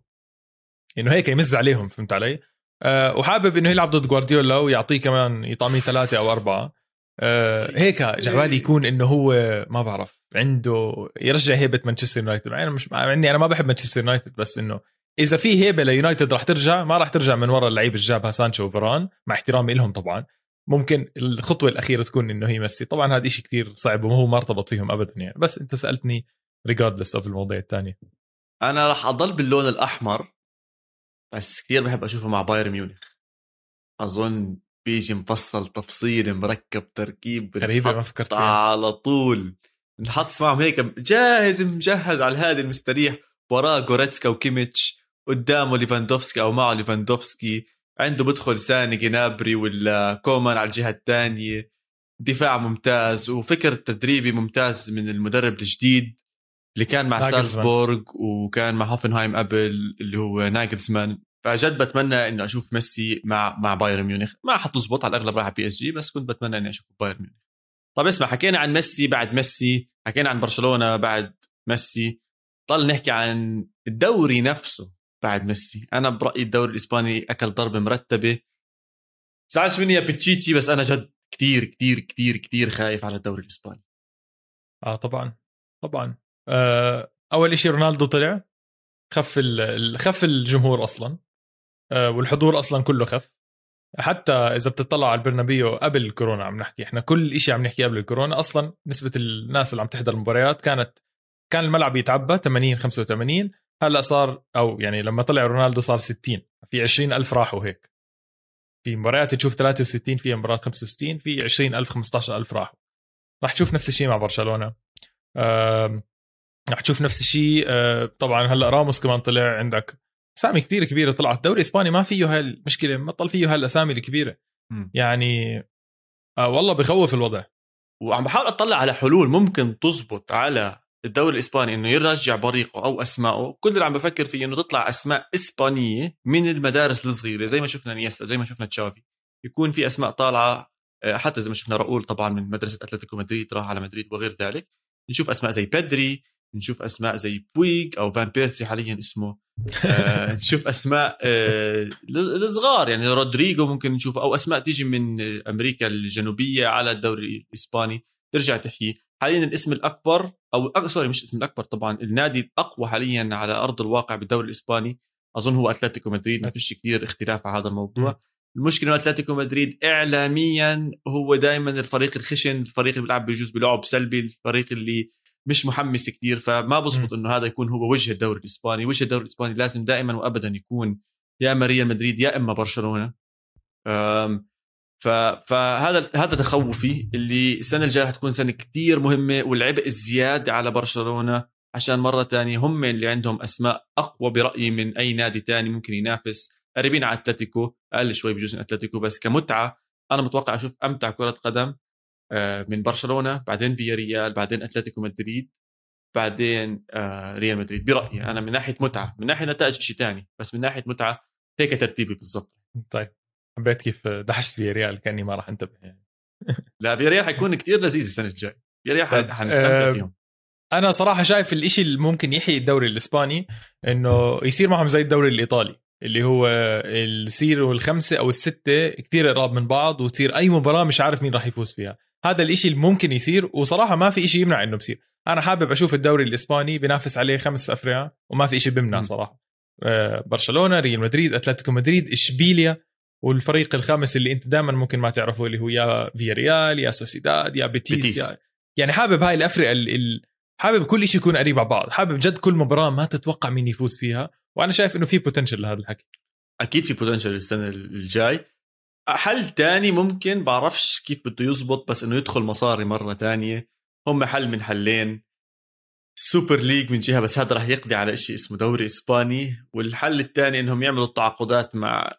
إنه هيك يمز عليهم، فهمت علي؟ أه وحابب إنه يلعب ضد جوارديولا ويعطيه كمان يطعميه ثلاثة أو أربعة. أه هيك جعبالي يكون إنه هو ما بعرف عنده يرجع هيبة مانشستر يونايتد. أنا مش عني، أنا ما بحب مانشستر يونايتد، بس إنه إذا في هيبة ليونايتد راح ترجع، ما راح ترجع من وراء اللعيب الجاب سانشو وفران، مع احترامي لهم طبعا. ممكن الخطوة الأخيرة تكون إنه هي ميسي، طبعا هذا إشي كتير صعب وهو ما ارتبط فيهم أبدا يعني. بس أنت سألتني regardless of الموضوع الثاني، أنا رح أضل باللون الأحمر، بس كثير بحب أشوفه مع بايرن ميونخ. أظن بيجي مفصل تفصيل مركب تركيب غريبة ما فكرت فيها على طول، نحط معهم هيك جاهز مجهز على هذا المستريح، وراه غوريتسكا وكيميتش، قدامه ليفاندوفسكي أو معه ليفاندوفسكي، عنده بدخل ساني جنابري ولا كومان على الجهة الثانية. دفاع ممتاز وفكر تدريبي ممتاز من المدرب الجديد اللي كان مع سالزبورغ وكان مع هوفنهايم قبل اللي هو ناجلزمان. فجد بتمنى انه اشوف ميسي مع مع بايرن ميونخ، ما حتزبط على الاغلب راح على بي اس جي، بس كنت بتمنى اني اشوف بايرن ميونخ. طب اسمع، حكينا عن ميسي بعد ميسي، حكينا عن برشلونة بعد ميسي، طل نحكي عن الدوري نفسه بعد ميسي. انا برأيي الدوري الاسباني اكل ضربة مرتبة، زعلش مني يا بيتشيتي، بس انا جد كتير كتير كتير كتير خايف على الدوري الاسباني. اه طبعا طبعا. أول إشي رونالدو طلع، خف خف الجمهور أصلا، والحضور أصلا كله خف. حتى إذا بتطلع على البرنابيو قبل الكورونا، عم نحكي إحنا كل إشي عم نحكي قبل الكورونا، أصلا نسبة الناس اللي عم تحضر المباريات كانت كان الملعب يتعبى ثمانين خمسة وثمانين، هلأ صار أو يعني لما طلع رونالدو صار ستين، في عشرين ألف راحوا هيك. في مباريات تشوف ثلاثة وستين، في مباريات خمسة وستين، في عشرين ألف خمستاشر ألف راحوا. راح تشوف نفس الشيء مع برشلونة، رح تشوف نفس الشيء طبعا. هلا راموس كمان طلع، عندك اسامي كثير كبيره طلعت. الدوري الاسباني ما فيه هالمشكله، ما طل فيه هالاسامي الكبيره يعني. آه والله بخوف الوضع، وعم بحاول اطلع على حلول ممكن تزبط على الدوري الاسباني انه يرجع بريقه او اسمائه. كل اللي عم بفكر فيه انه تطلع اسماء اسبانيه من المدارس الصغيره، زي ما شفنا نيستا، زي ما شفنا تشافي، يكون في اسماء طالعه. حتى زي ما شفنا راؤول طبعا من مدرسه اتلتيكو مدريد راح على مدريد وغير ذلك. نشوف اسماء زي بيدري، نشوف أسماء زي بويك أو فان بيرسي حاليا اسمه، آه نشوف أسماء آه الصغار يعني رودريغو ممكن نشوف، أو أسماء تيجي من أمريكا الجنوبية على الدوري الإسباني ترجع تحيي. حاليا الاسم الأكبر أو سوري مش الاسم الأكبر طبعا، النادي الأقوى حاليا على أرض الواقع بالدوري الإسباني أظن هو أتلتيكو مدريد، ما فيش كتير اختلاف على هذا الموضوع. المشكلة أتلتيكو مدريد إعلاميا هو دائما الفريق الخشن، الفريق اللي بيلعب بيجوز بلعب سلبي، الفريق اللي مش محمس كتير, فما بزبط انه هذا يكون هو وجه الدوري الاسباني. وجه الدوري الاسباني لازم دائما وابدا يكون يا اما ريال مدريد يا اما برشلونه. فهذا هذا تخوفي اللي السنه الجايه رح تكون سنه كتير مهمه, والعبء الزياده على برشلونه عشان مره تانية هم اللي عندهم اسماء اقوى برايي من اي نادي تاني ممكن ينافس, قريبين على اتلتيكو اقل شوي بجوز من اتلتيكو, بس كمتعه انا متوقع اشوف امتع كره قدم من برشلونه, بعدين فياريال, بعدين اتلتيكو مدريد, بعدين ريال مدريد برايي انا من ناحيه متعه. من ناحيه نتائج شيء تاني, بس من ناحيه متعه هيك ترتيبي بالضبط. طيب حبيت كيف دحشت فياريال كاني ما راح انتبه يعني. لا فياريال حيكون كتير لذيذ السنه الجايه, فياريال حنستمتع فيهم. انا صراحه شايف الاشي اللي ممكن يحيي الدوري الاسباني انه يصير معهم زي الدوري الايطالي اللي هو السير والخمسه او السته كتير قراب من بعض, وتصير اي مباراه مش عارف مين راح يفوز فيها. هذا الاشي اللي ممكن يصير, وصراحه ما في اشي يمنع انه بصير. انا حابب اشوف الدوري الاسباني بينافس عليه خمس افريقيا, وما في اشي بيمنع صراحه. برشلونه, ريال مدريد, اتلتيكو مدريد, اشبيليا, والفريق الخامس اللي انت دائما ممكن ما تعرفه اللي هو يا فياريال يا سوسيداد يا بيتيس, بيتيس. يا يعني حابب هاي الافرقه ال... حابب كل شيء يكون قريب على بعض, حابب جد كل مباراه ما تتوقع مين يفوز فيها, وانا شايف انه في بوتنشل لهذا الحكي. اكيد في بوتنشل السنه الجاي. حل تاني ممكن بعرفش كيف بده يزبط, بس انه يدخل مصاري مره تانية. هم حل من حلين, سوبر ليج من جهه, بس هذا راح يقضي على شيء اسمه دوري اسباني, والحل الثاني انهم يعملوا تعاقدات مع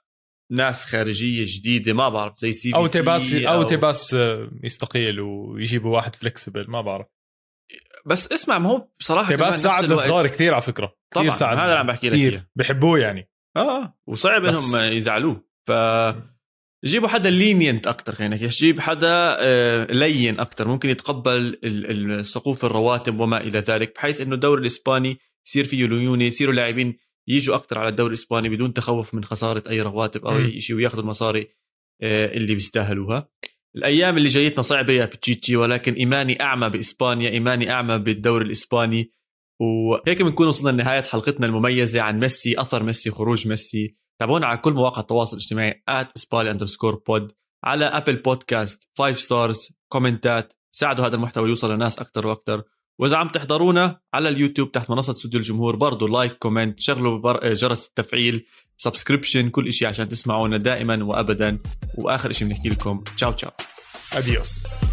ناس خارجيه جديده, ما بعرف زي سي بي سي او تباس او, أو تباس يستقيل ويجيبوا واحد فلكسبل, ما بعرف. بس اسمع, ما هو بصراحه تباس ساعد الصغار كثير على فكره, كثير ساعد, هذا اللي عم بحكي لك اياه, بحبوه يعني اه, وصعب انهم يزعلوه. ف جيبوا حدا لينينت اكتر, خلينا يعني جيب حدا لين اكتر ممكن يتقبل السقوف الرواتب وما الى ذلك, بحيث انه الدوري الاسباني يصير فيه ليوني, يصيروا لاعبين يجوا اكتر على الدوري الاسباني بدون تخوف من خساره اي رواتب او اي شيء, وياخذوا المصاري اللي بيستاهلوها. الايام اللي جايتنا صعبه يا بتشيتشي, ولكن ايماني اعمى باسبانيا, ايماني اعمى بالدوري الاسباني. وهيك بنكون وصلنا لنهايه حلقتنا المميزه عن ميسي, اثر ميسي, خروج ميسي. تابعونا على كل مواقع التواصل الاجتماعي آت إسبانيا أندرسكور بود, على أبل بودكاست, فايف ستارز, كومنتات, ساعدوا هذا المحتوى يوصل لناس أكتر وأكتر. وإذا عم تحضرونا على اليوتيوب تحت منصة استوديو الجمهور, برضو لايك, كومنت, شغلوا جرس التفعيل, سبسكريبشن, كل إشي عشان تسمعونا دائما وأبدا. وآخر إشي بنحكي لكم تشاو تشاو, أديوس.